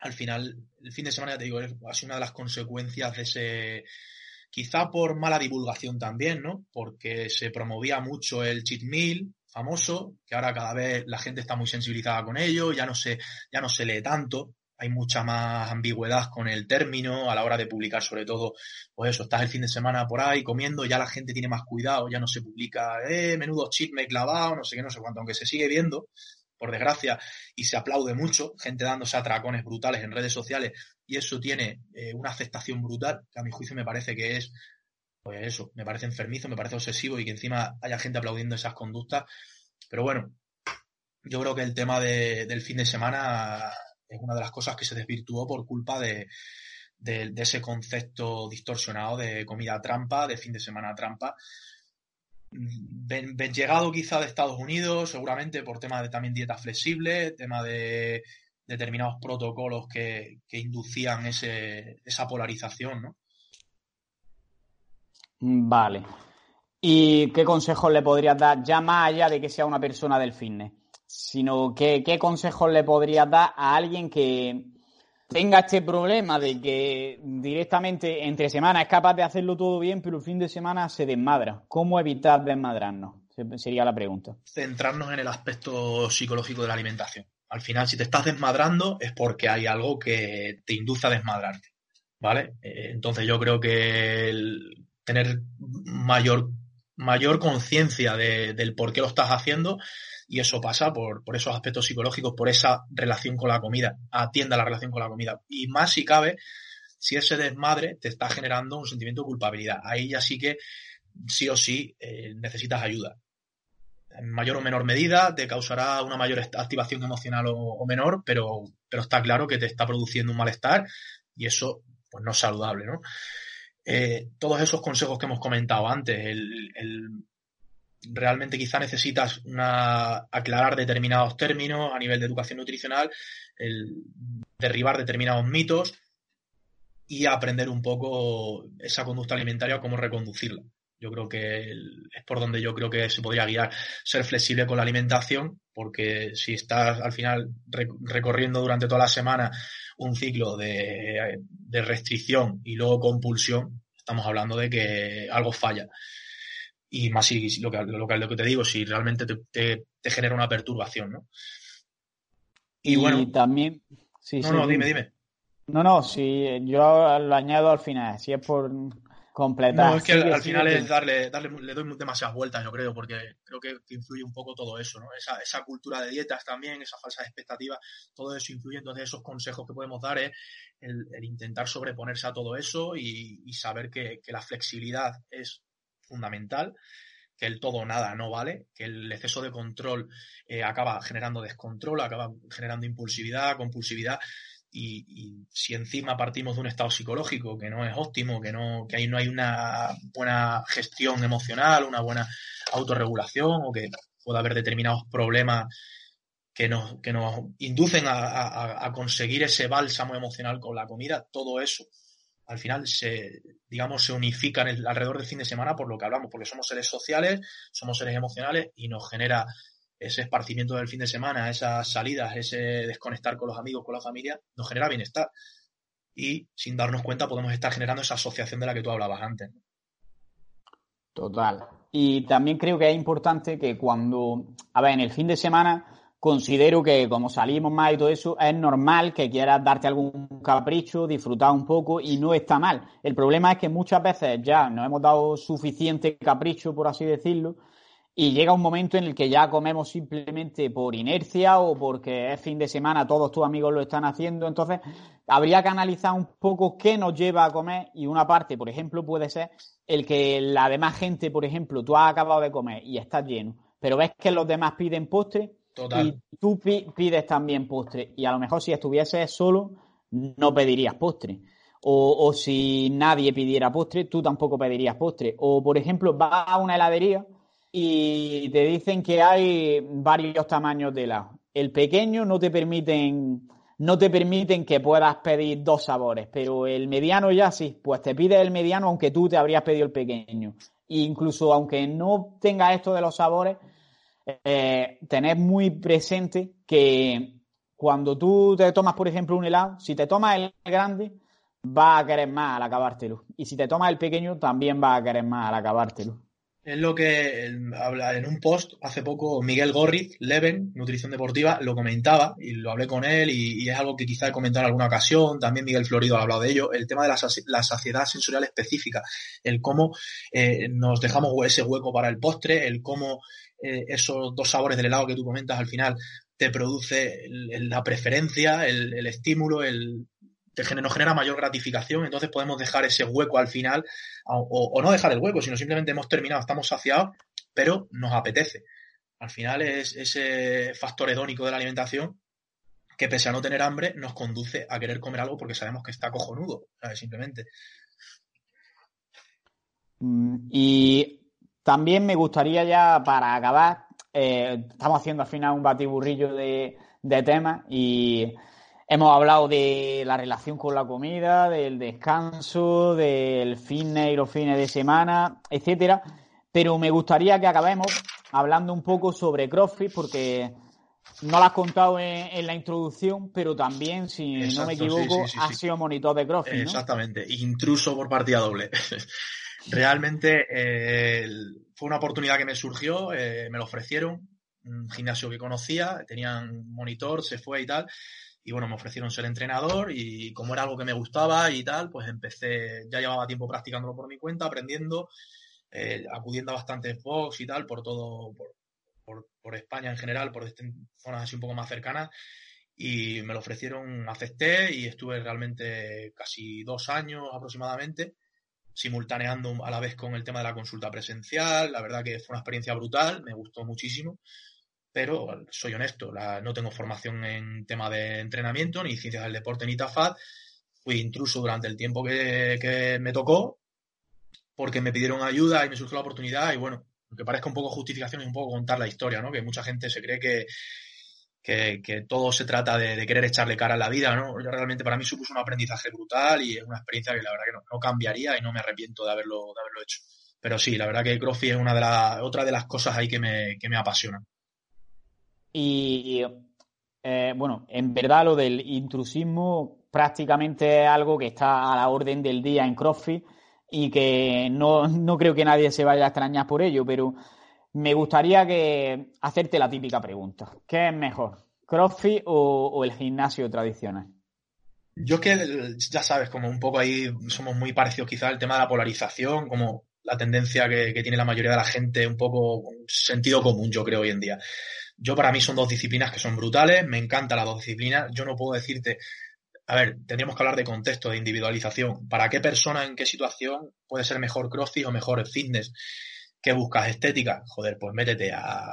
al final, el fin de semana, ya te digo, ha sido una de las consecuencias de ese... Quizá por mala divulgación también, ¿no? Porque se promovía mucho el cheat meal famoso, que ahora cada vez la gente está muy sensibilizada con ello, ya no se lee tanto, hay mucha más ambigüedad con el término a la hora de publicar, sobre todo, pues eso, estás el fin de semana por ahí comiendo, ya la gente tiene más cuidado, ya no se publica, menudo cheat me he clavado, no sé qué, no sé cuánto, aunque se sigue viendo, por desgracia, y se aplaude mucho, gente dándose atracones brutales en redes sociales, y eso tiene una aceptación brutal, que a mi juicio me parece que es, pues eso, me parece enfermizo, me parece obsesivo, y que encima haya gente aplaudiendo esas conductas. Pero bueno, yo creo que el tema del fin de semana es una de las cosas que se desvirtuó por culpa de ese concepto distorsionado de comida trampa, de fin de semana trampa, llegado quizá de Estados Unidos, seguramente por temas de también dieta flexible, tema de determinados protocolos que inducían esa polarización, ¿no? Vale. ¿Y qué consejos le podrías dar, ya más allá de que sea una persona del fitness, sino qué consejos le podrías dar a alguien que tenga este problema de que directamente entre semana es capaz de hacerlo todo bien, pero el fin de semana se desmadra? ¿Cómo evitar desmadrarnos? Sería la pregunta. Centrarnos en el aspecto psicológico de la alimentación. Al final, si te estás desmadrando es porque hay algo que te induce a desmadrarte, ¿vale? Entonces yo creo que el tener mayor conciencia del por qué lo estás haciendo, y eso pasa por esos aspectos psicológicos, por esa relación con la comida. Atienda la relación con la comida. Y más si cabe, si ese desmadre te está generando un sentimiento de culpabilidad. Ahí ya sí que sí o sí necesitas ayuda. En mayor o menor medida te causará una mayor activación emocional o menor, pero está claro que te está produciendo un malestar y eso pues no es saludable, ¿no? Todos esos consejos que hemos comentado antes, realmente quizá necesitas aclarar determinados términos a nivel de educación nutricional, el derribar determinados mitos y aprender un poco esa conducta alimentaria, cómo reconducirla. Yo creo que es por donde yo creo que se podría guiar. Ser flexible con la alimentación, porque si estás al final recorriendo durante toda la semana un ciclo de restricción y luego compulsión, estamos hablando de que algo falla. Y más si lo que te digo, si realmente te genera una perturbación, ¿no? Y bueno, también... Sí, dime. No, si yo lo añado al final, si es por... completar. No, es que al final es darle, le doy demasiadas vueltas, yo creo, porque creo que influye un poco todo eso, ¿no? Esa cultura de dietas también, esas falsas expectativas, todo eso influye. Entonces, esos consejos que podemos dar es el intentar sobreponerse a todo eso y saber que la flexibilidad es fundamental, que el todo o nada no vale, que el exceso de control acaba generando descontrol, acaba generando impulsividad, compulsividad. Y si encima partimos de un estado psicológico que no es óptimo, que ahí no hay una buena gestión emocional, una buena autorregulación, o que pueda haber determinados problemas que nos inducen a conseguir ese bálsamo emocional con la comida, todo eso al final se unifica alrededor del fin de semana, por lo que hablamos, porque somos seres sociales, somos seres emocionales y nos genera ese esparcimiento del fin de semana, esas salidas, ese desconectar con los amigos, con la familia, nos genera bienestar. Y sin darnos cuenta podemos estar generando esa asociación de la que tú hablabas antes. Total. Y también creo que es importante que en el fin de semana considero que como salimos más y todo eso, es normal que quieras darte algún capricho, disfrutar un poco y no está mal. El problema es que muchas veces ya nos hemos dado suficiente capricho, por así decirlo, y llega un momento en el que ya comemos simplemente por inercia o porque es fin de semana, todos tus amigos lo están haciendo. Entonces, habría que analizar un poco qué nos lleva a comer. Y una parte, por ejemplo, puede ser el que la demás gente, por ejemplo, tú has acabado de comer y estás lleno, pero ves que los demás piden postre. Total. Y tú pides también postre. Y a lo mejor si estuvieses solo, no pedirías postre. O si nadie pidiera postre, tú tampoco pedirías postre. O, por ejemplo, vas a una heladería y te dicen que hay varios tamaños de helado. El pequeño no te permiten que puedas pedir dos sabores, pero el mediano ya sí, pues te pides el mediano aunque tú te habrías pedido el pequeño. E incluso aunque no tengas esto de los sabores, tenés muy presente que cuando tú te tomas, por ejemplo, un helado, si te tomas el grande, vas a querer más al acabártelo. Y si te tomas el pequeño, también vas a querer más al acabártelo. Es lo que habla en un post hace poco Miguel Gorriz, Leven, Nutrición Deportiva, lo comentaba y lo hablé con él y es algo que quizá he comentado en alguna ocasión. También Miguel Florido ha hablado de ello, el tema de la saciedad sensorial específica, el cómo nos dejamos ese hueco para el postre, el cómo esos dos sabores del helado que tú comentas al final te produce la preferencia, el estímulo, nos genera mayor gratificación. Entonces podemos dejar ese hueco al final o no dejar el hueco, sino simplemente hemos terminado, estamos saciados, pero nos apetece. Al final es ese factor hedónico de la alimentación que, pese a no tener hambre, nos conduce a querer comer algo porque sabemos que está cojonudo, ¿sabes? Simplemente. Y también me gustaría ya, para acabar, estamos haciendo al final un batiburrillo de temas y... Hemos hablado de la relación con la comida, del descanso, del fitness y los fines de semana, etcétera. Pero me gustaría que acabemos hablando un poco sobre CrossFit, porque no lo has contado en la introducción, pero también, si exacto, no me equivoco, has sido monitor de CrossFit, ¿no? Exactamente, intruso por partida doble. Realmente fue una oportunidad que me surgió, me lo ofrecieron. un gimnasio que conocía, tenían monitor, se fue y tal, y bueno, me ofrecieron ser entrenador y como era algo que me gustaba y tal, pues empecé, ya llevaba tiempo practicándolo por mi cuenta, aprendiendo, acudiendo a bastantes box y tal, por todo, por España en general, por zonas así un poco más cercanas, y me lo ofrecieron, acepté y estuve realmente casi 2 años aproximadamente, simultaneando a la vez con el tema de la consulta presencial. La verdad que fue una experiencia brutal, me gustó muchísimo, pero soy honesto, no tengo formación en tema de entrenamiento, ni ciencias del deporte, ni TAFAD. Fui intruso durante el tiempo que me tocó, porque me pidieron ayuda y me surgió la oportunidad, y bueno, aunque parezca un poco justificación, es un poco contar la historia, ¿no? Que mucha gente se cree que todo se trata de querer echarle cara a la vida, ¿no? Yo realmente, para mí supuso un aprendizaje brutal y es una experiencia que la verdad que no cambiaría y no me arrepiento de haberlo hecho. Pero sí, la verdad que CrossFit es otra de las cosas ahí que me apasionan. Y, bueno, en verdad lo del intrusismo prácticamente es algo que está a la orden del día en CrossFit y que no creo que nadie se vaya a extrañar por ello, pero... me gustaría hacerte la típica pregunta. ¿Qué es mejor, CrossFit o el gimnasio tradicional? Yo es que, ya sabes, como un poco ahí somos muy parecidos quizás al tema de la polarización, como la tendencia que tiene la mayoría de la gente, un poco sentido común, yo creo, hoy en día. Yo, para mí, son 2 disciplinas que son brutales, me encantan las 2 disciplinas. Yo no puedo decirte... A ver, tendríamos que hablar de contexto, de individualización. ¿Para qué persona, en qué situación puede ser mejor CrossFit o mejor fitness? ¿Qué buscas? ¿Estética? Joder, pues métete a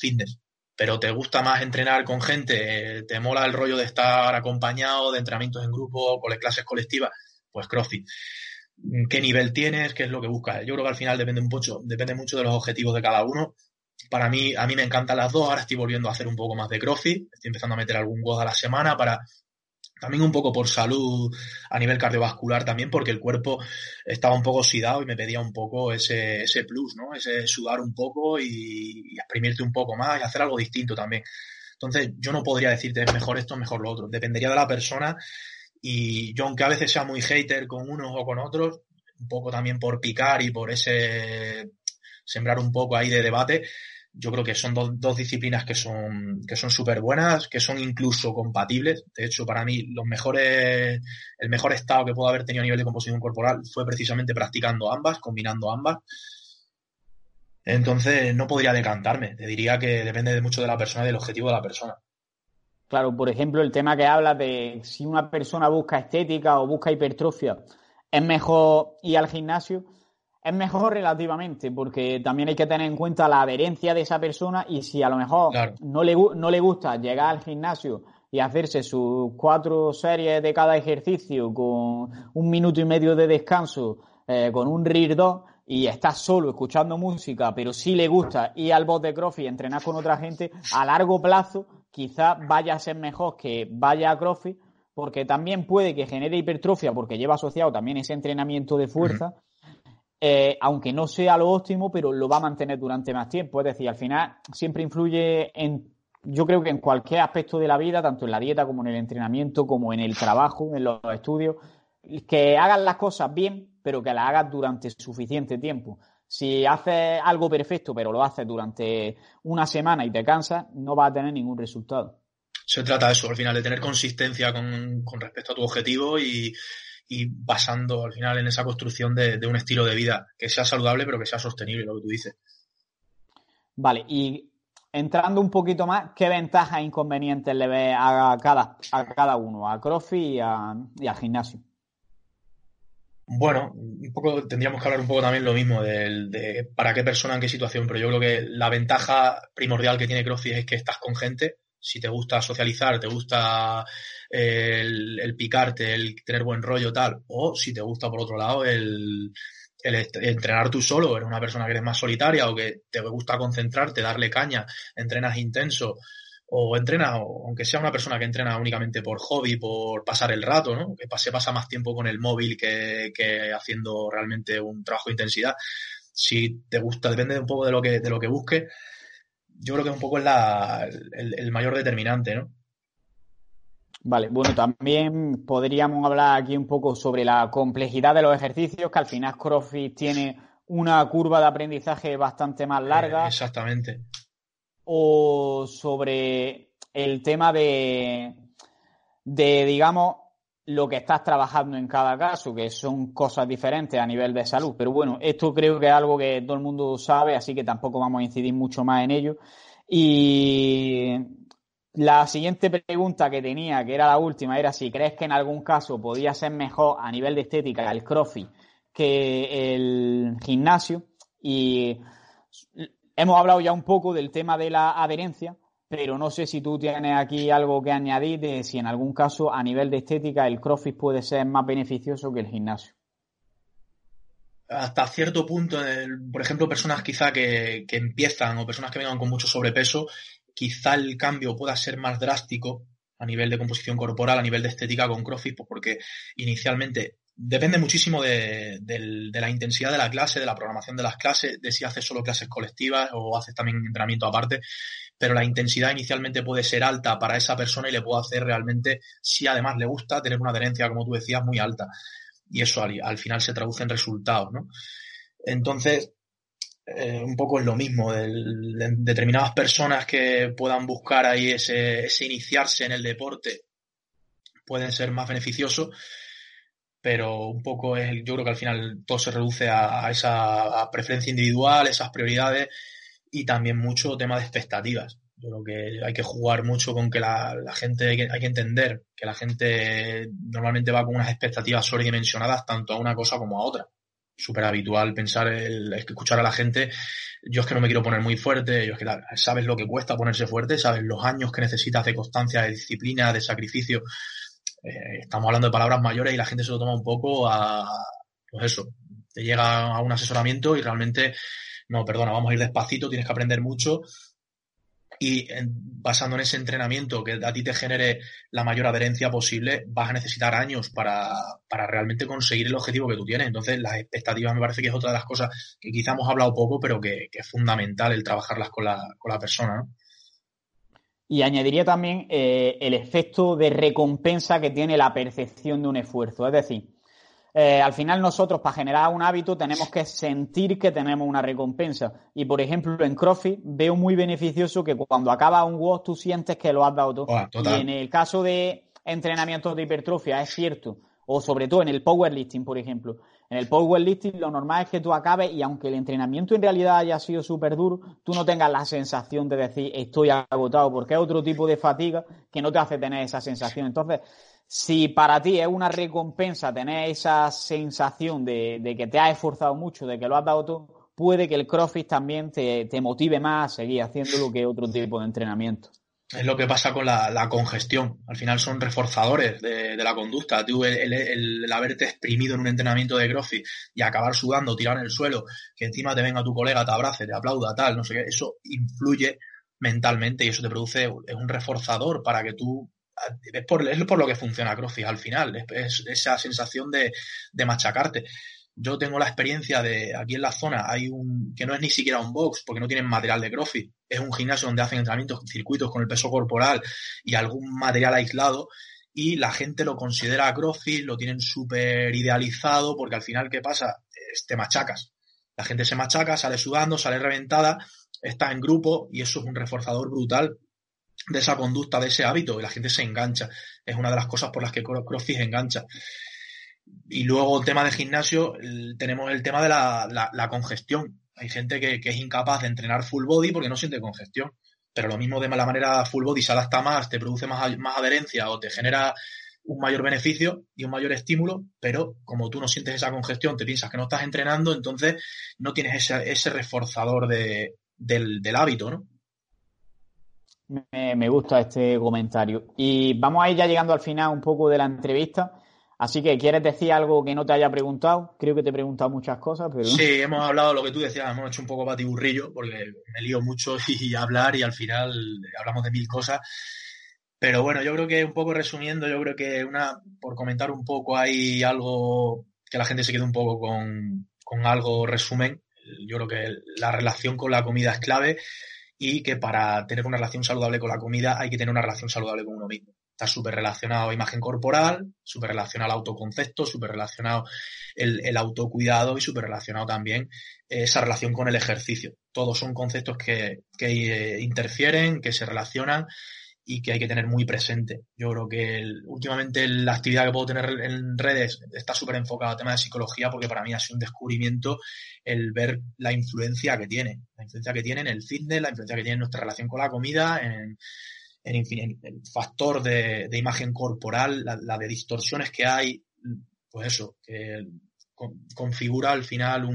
fitness. Pero te gusta más entrenar con gente, te mola el rollo de estar acompañado, de entrenamientos en grupo, con las clases colectivas, pues CrossFit. ¿Qué nivel tienes? ¿Qué es lo que buscas? Yo creo que al final depende mucho de los objetivos de cada uno. Para mí, a mí me encantan las dos, ahora estoy volviendo a hacer un poco más de CrossFit, estoy empezando a meter algún WOD a la semana para... También un poco por salud, a nivel cardiovascular también, porque el cuerpo estaba un poco oxidado y me pedía un poco ese plus, ¿no? Ese sudar un poco y exprimirte un poco más y hacer algo distinto también. Entonces, yo no podría decirte es mejor esto, mejor lo otro. Dependería de la persona y yo, aunque a veces sea muy hater con unos o con otros, un poco también por picar y por ese sembrar un poco ahí de debate, yo creo que son dos disciplinas que son súper buenas, que son incluso compatibles. De hecho, para mí, el mejor estado que puedo haber tenido a nivel de composición corporal fue precisamente practicando ambas, combinando ambas. Entonces, no podría decantarme. Te diría que depende mucho de la persona y del objetivo de la persona. Claro, por ejemplo, el tema que hablas de si una persona busca estética o busca hipertrofia, ¿es mejor ir al gimnasio? Es mejor relativamente, porque también hay que tener en cuenta la adherencia de esa persona y si a lo mejor claro, no le gusta llegar al gimnasio y hacerse sus 4 series de cada ejercicio con 1 minuto y medio de descanso, con un RIR 2 y está solo escuchando música, pero sí le gusta ir al box de CrossFit y entrenar con otra gente, a largo plazo quizás vaya a ser mejor que vaya a CrossFit, porque también puede que genere hipertrofia porque lleva asociado también ese entrenamiento de fuerza. Uh-huh. Aunque no sea lo óptimo, pero lo va a mantener durante más tiempo. Es decir, al final siempre influye yo creo que en cualquier aspecto de la vida, tanto en la dieta como en el entrenamiento, como en el trabajo, en los estudios, que hagas las cosas bien, pero que las hagas durante suficiente tiempo. Si haces algo perfecto, pero lo haces durante una semana y te cansas, no vas a tener ningún resultado. Se trata de eso, al final, de tener consistencia con respecto a tu objetivo y basando al final en esa construcción de un estilo de vida que sea saludable pero que sea sostenible, lo que tú dices. Vale, y entrando un poquito más, ¿qué ventajas e inconvenientes le ves a cada uno, a CrossFit y al gimnasio? Bueno, un poco tendríamos que hablar un poco también lo mismo de para qué persona, en qué situación, pero yo creo que la ventaja primordial que tiene CrossFit es que estás con gente. Si te gusta socializar, te gusta el picarte, el tener buen rollo, tal, o si te gusta, por otro lado, el entrenar tú solo, eres una persona que eres más solitaria o que te gusta concentrarte, darle caña, entrenas intenso o entrenas, aunque sea una persona que entrena únicamente por hobby, por pasar el rato, ¿no? Que se pasa más tiempo con el móvil que haciendo realmente un trabajo de intensidad. Si te gusta, depende un poco de lo que busques. Yo creo que un poco es el mayor determinante, ¿no? Vale, bueno, también podríamos hablar aquí un poco sobre la complejidad de los ejercicios, que al final CrossFit tiene una curva de aprendizaje bastante más larga. Exactamente. o sobre el tema de digamos, lo que estás trabajando en cada caso, que son cosas diferentes a nivel de salud. Pero bueno, esto creo que es algo que todo el mundo sabe, así que tampoco vamos a incidir mucho más en ello. Y la siguiente pregunta que tenía, que era la última, era si crees que en algún caso podía ser mejor a nivel de estética el CrossFit que el gimnasio. Y hemos hablado ya un poco del tema de la adherencia, pero no sé si tú tienes aquí algo que añadir de si en algún caso a nivel de estética el CrossFit puede ser más beneficioso que el gimnasio. Hasta cierto punto, por ejemplo, personas quizá que empiezan o personas que vengan con mucho sobrepeso, quizá el cambio pueda ser más drástico a nivel de composición corporal, a nivel de estética con CrossFit, pues porque inicialmente depende muchísimo de la intensidad de la clase, de la programación de las clases, de si haces solo clases colectivas o haces también entrenamiento aparte, pero la intensidad inicialmente puede ser alta para esa persona y le puede hacer realmente, si además le gusta, tener una adherencia, como tú decías, muy alta. Y eso al final se traduce en resultados, ¿no? Entonces, un poco es lo mismo. Determinadas personas que puedan buscar ahí ese iniciarse en el deporte pueden ser más beneficiosos, pero un poco es, yo creo que al final todo se reduce a esa preferencia individual, esas prioridades y también mucho tema de expectativas. Yo creo que hay que jugar mucho con que la gente, hay que entender que la gente normalmente va con unas expectativas sobredimensionadas tanto a una cosa como a otra. Súper habitual pensar, escuchar a la gente, yo es que no me quiero poner muy fuerte, yo es que sabes lo que cuesta ponerse fuerte, sabes los años que necesitas de constancia, de disciplina, de sacrificio. Estamos hablando de palabras mayores y la gente se lo toma un poco a, pues eso, te llega a un asesoramiento y realmente, no, perdona, vamos a ir despacito, tienes que aprender mucho. Y basando en ese entrenamiento que a ti te genere la mayor adherencia posible, vas a necesitar años para realmente conseguir el objetivo que tú tienes. Entonces, las expectativas me parece que es otra de las cosas que quizá hemos hablado poco, pero que es fundamental el trabajarlas con la persona, ¿no? Y añadiría también el efecto de recompensa que tiene la percepción de un esfuerzo. Es decir, al final nosotros para generar un hábito tenemos que sentir que tenemos una recompensa. Y por ejemplo en CrossFit veo muy beneficioso que cuando acaba un WOD tú sientes que lo has dado todo. Oh, total. Y en el caso de entrenamientos de hipertrofia es cierto. O sobre todo en el powerlifting, por ejemplo. En el powerlifting lo normal es que tú acabes y aunque el entrenamiento en realidad haya sido súper duro, tú no tengas la sensación de decir estoy agotado, porque es otro tipo de fatiga que no te hace tener esa sensación. Entonces, si para ti es una recompensa tener esa sensación de que te has esforzado mucho, de que lo has dado todo, puede que el CrossFit también te motive más a seguir haciéndolo que otro tipo de entrenamiento. Es lo que pasa con la congestión. Al final son reforzadores de la conducta. Tú, el haberte exprimido en un entrenamiento de CrossFit y acabar sudando, tirar en el suelo, que encima te venga tu colega, te abrace, te aplauda, tal, no sé qué, eso influye mentalmente y eso te produce, es un reforzador para que tú... Es por lo que funciona CrossFit al final, es esa sensación de machacarte. Yo tengo la experiencia de aquí en la zona hay un que no es ni siquiera un box porque no tienen material de CrossFit, es un gimnasio donde hacen entrenamientos, circuitos con el peso corporal y algún material aislado y la gente lo considera CrossFit, lo tienen súper idealizado porque al final ¿qué pasa? Te machacas, la gente se machaca, sale sudando, sale reventada, está en grupo y eso es un reforzador brutal de esa conducta, de ese hábito, y la gente se engancha. Es una de las cosas por las que CrossFit engancha. Y luego el tema de gimnasio, tenemos el tema de la congestión. Hay gente que es incapaz de entrenar full body porque no siente congestión, pero lo mismo de la manera full body se adapta más, te produce más adherencia o te genera un mayor beneficio y un mayor estímulo, pero como tú no sientes esa congestión, te piensas que no estás entrenando, entonces no tienes ese reforzador del hábito, ¿no? Me gusta este comentario. Y vamos a ir ya llegando al final un poco de la entrevista. Así que, ¿quieres decir algo que no te haya preguntado? Creo que te he preguntado muchas cosas, pero... Sí, hemos hablado lo que tú decías, hemos hecho un poco batiburrillo, porque me lío mucho y hablar y al final hablamos de mil cosas. Pero bueno, yo creo que un poco resumiendo, yo creo que por comentar un poco hay algo que la gente se quede un poco con algo resumen. Yo creo que la relación con la comida es clave. Y que para tener una relación saludable con la comida hay que tener una relación saludable con uno mismo. Está súper relacionado a imagen corporal, súper relacionado al autoconcepto, súper relacionado el autocuidado y súper relacionado también esa relación con el ejercicio. Todos son conceptos que interfieren, que se relacionan y que hay que tener muy presente. Yo creo que últimamente la actividad que puedo tener en redes está súper enfocada a temas de psicología, porque para mí ha sido un descubrimiento el ver la influencia que tiene. La influencia que tiene en el fitness, la influencia que tiene en nuestra relación con la comida, en el factor de imagen corporal, la de distorsiones que hay, pues eso, que configura al final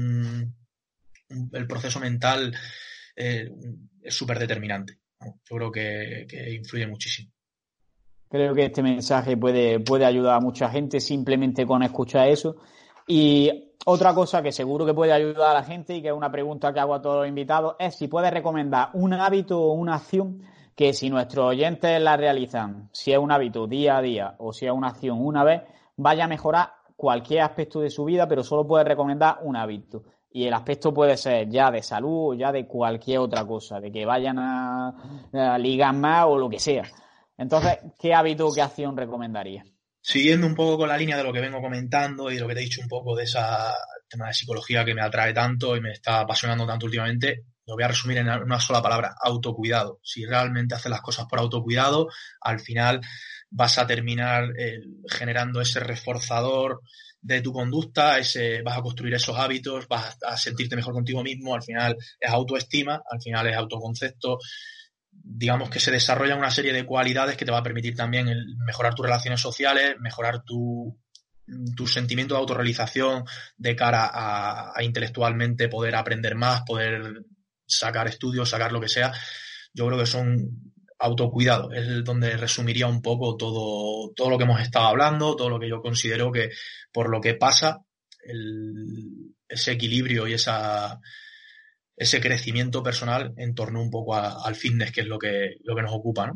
el proceso mental es súper determinante. Yo creo que influye muchísimo. Creo que este mensaje puede ayudar a mucha gente simplemente con escuchar eso. Y otra cosa que seguro que puede ayudar a la gente y que es una pregunta que hago a todos los invitados es si puedes recomendar un hábito o una acción que si nuestros oyentes la realizan, si es un hábito día a día o si es una acción una vez, vaya a mejorar cualquier aspecto de su vida, pero solo puedes recomendar un hábito. Y el aspecto puede ser ya de salud o ya de cualquier otra cosa, de que vayan a ligar más o lo que sea. Entonces, ¿qué hábito o qué acción recomendarías? Siguiendo un poco con la línea de lo que vengo comentando y de lo que te he dicho un poco de ese tema de psicología que me atrae tanto y me está apasionando tanto últimamente, lo voy a resumir en una sola palabra: autocuidado. Si realmente haces las cosas por autocuidado, al final vas a terminar generando ese reforzador de tu conducta, vas a construir esos hábitos, vas a sentirte mejor contigo mismo. Al final es autoestima, al final es autoconcepto. Digamos que se desarrollan una serie de cualidades que te va a permitir también mejorar tus relaciones sociales, mejorar tu sentimiento de autorrealización de cara a intelectualmente poder aprender más, poder sacar estudios, sacar lo que sea. Yo creo que son autocuidado, es donde resumiría un poco todo lo que hemos estado hablando, todo lo que yo considero que por lo que pasa ese equilibrio y ese crecimiento personal en torno un poco al fitness, que es lo que nos ocupa,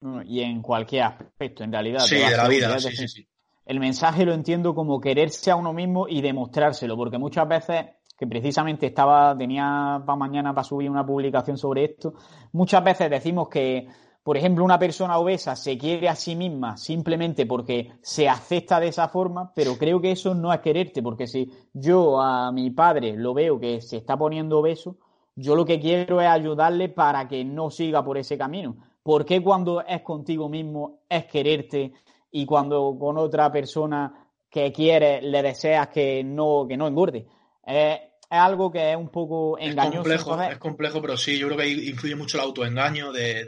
¿no? Y en cualquier aspecto, en realidad. Sí, de la vida, sí. El mensaje lo entiendo como quererse a uno mismo y demostrárselo, porque muchas veces, que precisamente tenía para mañana para subir una publicación sobre esto, muchas veces decimos que, por ejemplo, una persona obesa se quiere a sí misma simplemente porque se acepta de esa forma, pero creo que eso no es quererte, porque si yo a mi padre lo veo que se está poniendo obeso, yo lo que quiero es ayudarle para que no siga por ese camino. ¿Por qué cuando es contigo mismo es quererte? Y cuando con otra persona que quieres le deseas que no engorde. Es algo que es un poco engañoso. Es complejo, pero sí, yo creo que influye mucho el autoengaño de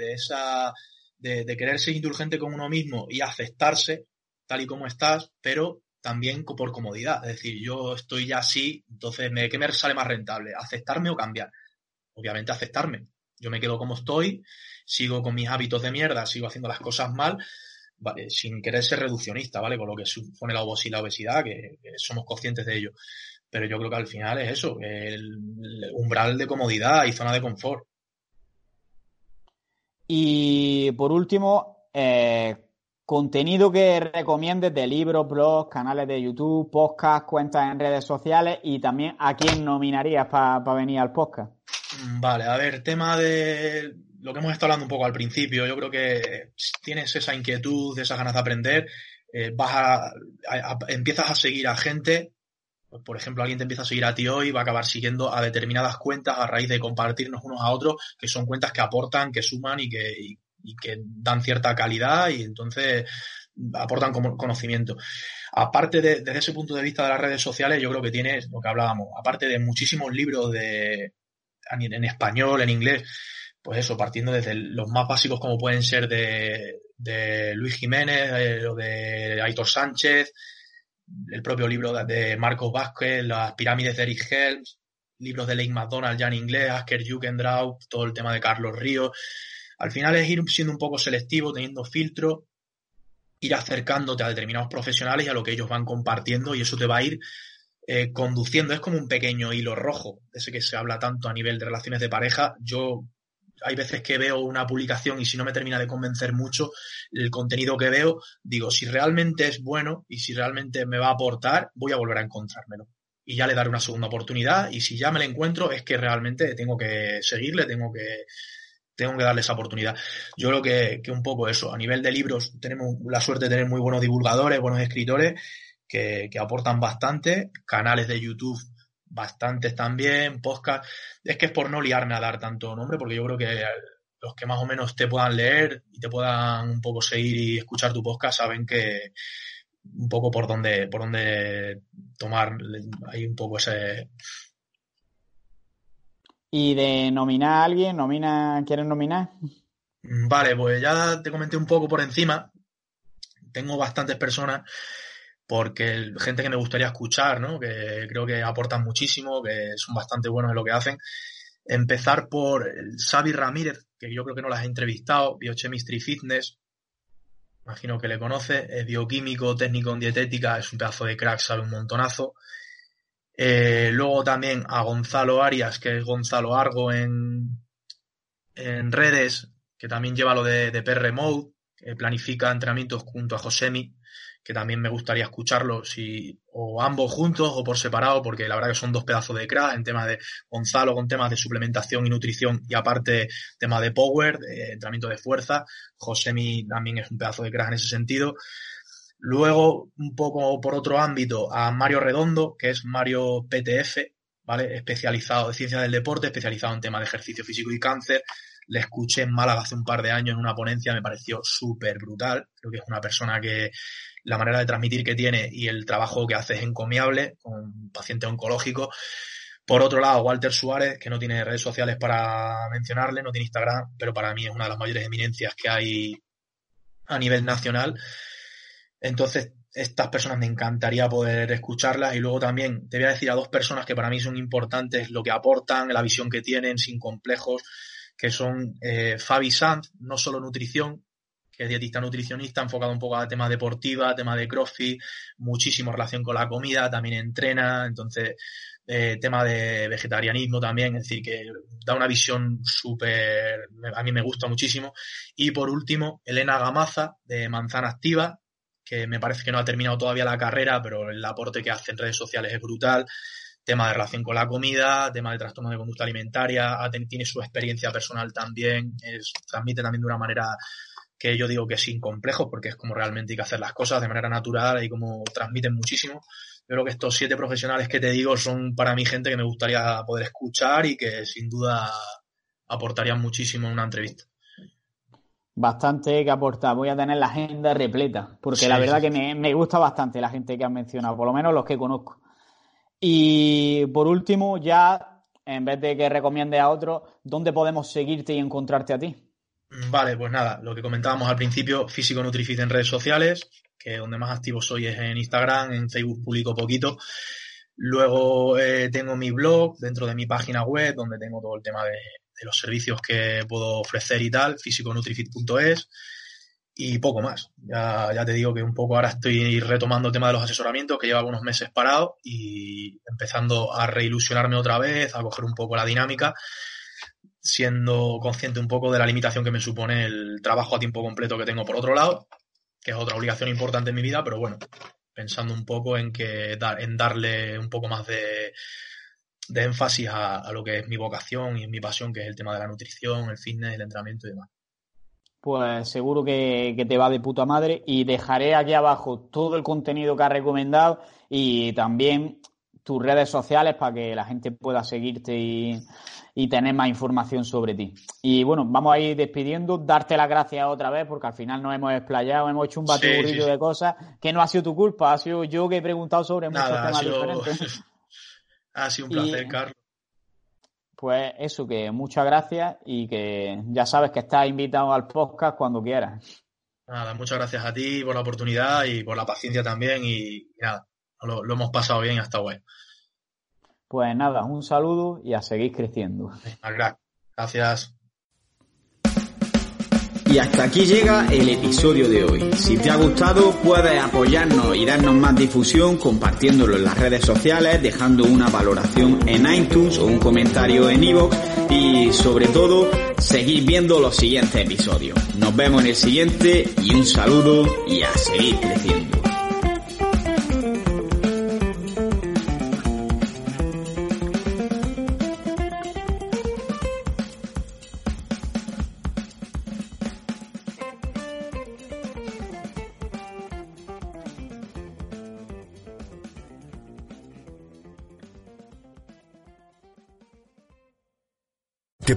querer ser indulgente con uno mismo y aceptarse tal y como estás, pero también por comodidad. Es decir, yo estoy ya así, entonces ¿qué me sale más rentable? ¿Aceptarme o cambiar? Obviamente aceptarme. Yo me quedo como estoy, sigo con mis hábitos de mierda, sigo haciendo las cosas mal, ¿vale? Sin querer ser reduccionista, ¿vale? Con lo que supone la obesidad, que somos conscientes de ello. Pero yo creo que al final es eso, el umbral de comodidad y zona de confort. Y por último, contenido que recomiendes de libros, blogs, canales de YouTube, podcasts, cuentas en redes sociales y también a quién nominarías para venir al podcast. Vale, a ver, tema de lo que hemos estado hablando un poco al principio. Yo creo que tienes esa inquietud, esas ganas de aprender, empiezas a seguir a gente. Por ejemplo, alguien te empieza a seguir a ti hoy, va a acabar siguiendo a determinadas cuentas a raíz de compartirnos unos a otros, que son cuentas que aportan, que suman y que dan cierta calidad y entonces aportan como conocimiento. Aparte, desde ese punto de vista de las redes sociales, yo creo que tienes lo que hablábamos, aparte de muchísimos libros en español, en inglés, pues eso, partiendo desde los más básicos como pueden ser de Luis Jiménez o de Aitor Sánchez, el propio libro de Marcos Vázquez, Las pirámides de Eric Helms, libros de Lyle McDonald ya en inglés, Asker Jeukendrup, todo el tema de Carlos Ríos. Al final es ir siendo un poco selectivo, teniendo filtro, ir acercándote a determinados profesionales y a lo que ellos van compartiendo, y eso te va a ir conduciendo. Es como un pequeño hilo rojo, ese que se habla tanto a nivel de relaciones de pareja. Yo hay veces que veo una publicación y si no me termina de convencer mucho el contenido que veo, digo, si realmente es bueno y si realmente me va a aportar, voy a volver a encontrármelo. Y ya le daré una segunda oportunidad, y si ya me lo encuentro es que realmente tengo que seguirle, tengo que tengo que darle esa oportunidad. Yo creo que un poco eso, a nivel de libros tenemos la suerte de tener muy buenos divulgadores, buenos escritores que aportan bastante, canales de YouTube bastantes también, podcast. Es que es por no liarme a dar tanto nombre, porque yo creo que los que más o menos te puedan leer y te puedan un poco seguir y escuchar tu podcast saben que un poco por dónde tomar ahí un poco ese... ¿Y de nominar a alguien? ¿Quieres nominar? Vale, pues ya te comenté un poco por encima. Tengo bastantes personas, porque gente que me gustaría escuchar, ¿no? Que creo que aportan muchísimo, que son bastante buenos en lo que hacen. Empezar por Xavi Ramírez, que yo creo que no las he entrevistado, Biochemistry Fitness, imagino que le conoce, es bioquímico, técnico en dietética, es un pedazo de crack, sabe un montonazo. Luego también a Gonzalo Arias, que es Gonzalo Argo en redes, que también lleva lo de PR Mode, que planifica entrenamientos junto a Josemi, que también me gustaría escucharlos, o ambos juntos o por separado, porque la verdad que son dos pedazos de crack en temas de Gonzalo, con temas de suplementación y nutrición, y aparte temas de power, de entrenamiento de fuerza. Josemi también es un pedazo de crack en ese sentido. Luego, un poco por otro ámbito, a Mario Redondo, que es Mario PTF, ¿vale? Especializado en ciencias del deporte, especializado en temas de ejercicio físico y cáncer. Le escuché en Málaga hace un par de años en una ponencia, me pareció súper brutal. Creo que es una persona que la manera de transmitir que tiene y el trabajo que hace es encomiable con pacientes oncológicos. Por otro lado, Walter Suárez, que no tiene redes sociales para mencionarle, no tiene Instagram, pero para mí es una de las mayores eminencias que hay a nivel nacional. Entonces, estas personas me encantaría poder escucharlas. Y luego también te voy a decir a dos personas que para mí son importantes, lo que aportan, la visión que tienen, sin complejos, que son Fabi Sanz, no solo nutrición, que es dietista nutricionista, enfocado un poco a temas deportivos, a temas de crossfit, muchísimo relación con la comida, también entrena, entonces tema de vegetarianismo también, es decir, que da una visión súper, a mí me gusta muchísimo. Y por último, Elena Gamaza, de Manzana Activa, que me parece que no ha terminado todavía la carrera, pero el aporte que hace en redes sociales es brutal. Tema de relación con la comida, tema de trastorno de conducta alimentaria, tiene su experiencia personal también, transmite también de una manera que yo digo que sin complejos, porque es como realmente hay que hacer las cosas de manera natural y como transmiten muchísimo. Yo creo que estos 7 profesionales que te digo son para mí gente que me gustaría poder escuchar y que sin duda aportarían muchísimo en una entrevista. Bastante que aportar, voy a tener la agenda repleta, porque sí, la verdad que me gusta bastante la gente que has mencionado, por lo menos los que conozco. Y por último, ya en vez de que recomiende a otro, ¿dónde podemos seguirte y encontrarte a ti? Vale, pues nada, lo que comentábamos al principio, Físico Nutrifit en redes sociales, que donde más activo soy es en Instagram, en Facebook publico poquito. Luego tengo mi blog dentro de mi página web, donde tengo todo el tema de los servicios que puedo ofrecer y tal, fisiconutrifit.es, y poco más. Ya te digo que un poco ahora estoy retomando el tema de los asesoramientos, que llevaba unos meses parado, y empezando a reilusionarme otra vez, a coger un poco la dinámica, siendo consciente un poco de la limitación que me supone el trabajo a tiempo completo que tengo por otro lado, que es otra obligación importante en mi vida, pero bueno, pensando un poco en que darle un poco más de énfasis a lo que es mi vocación y mi pasión, que es el tema de la nutrición, el fitness, el entrenamiento y demás. Pues seguro que te va de puta madre, y dejaré aquí abajo todo el contenido que has recomendado y también tus redes sociales para que la gente pueda seguirte y tener más información sobre ti. Y bueno, vamos a ir despidiendo, darte las gracias otra vez, porque al final nos hemos explayado, hemos hecho un batiburrillo de cosas que no ha sido tu culpa, ha sido yo que he preguntado sobre muchos temas diferentes. Ha sido un placer, Carlos. Pues eso, que muchas gracias y que ya sabes que estás invitado al podcast cuando quieras. Nada, muchas gracias a ti por la oportunidad y por la paciencia también, y nada, lo hemos pasado bien hasta hoy. Pues nada, un saludo y a seguir creciendo. Gracias. Y hasta aquí llega el episodio de hoy. Si te ha gustado, puedes apoyarnos y darnos más difusión compartiéndolo en las redes sociales, dejando una valoración en iTunes o un comentario en iVoox, y sobre todo, seguir viendo los siguientes episodios. Nos vemos en el siguiente, y un saludo y a seguir creciendo. ¿Te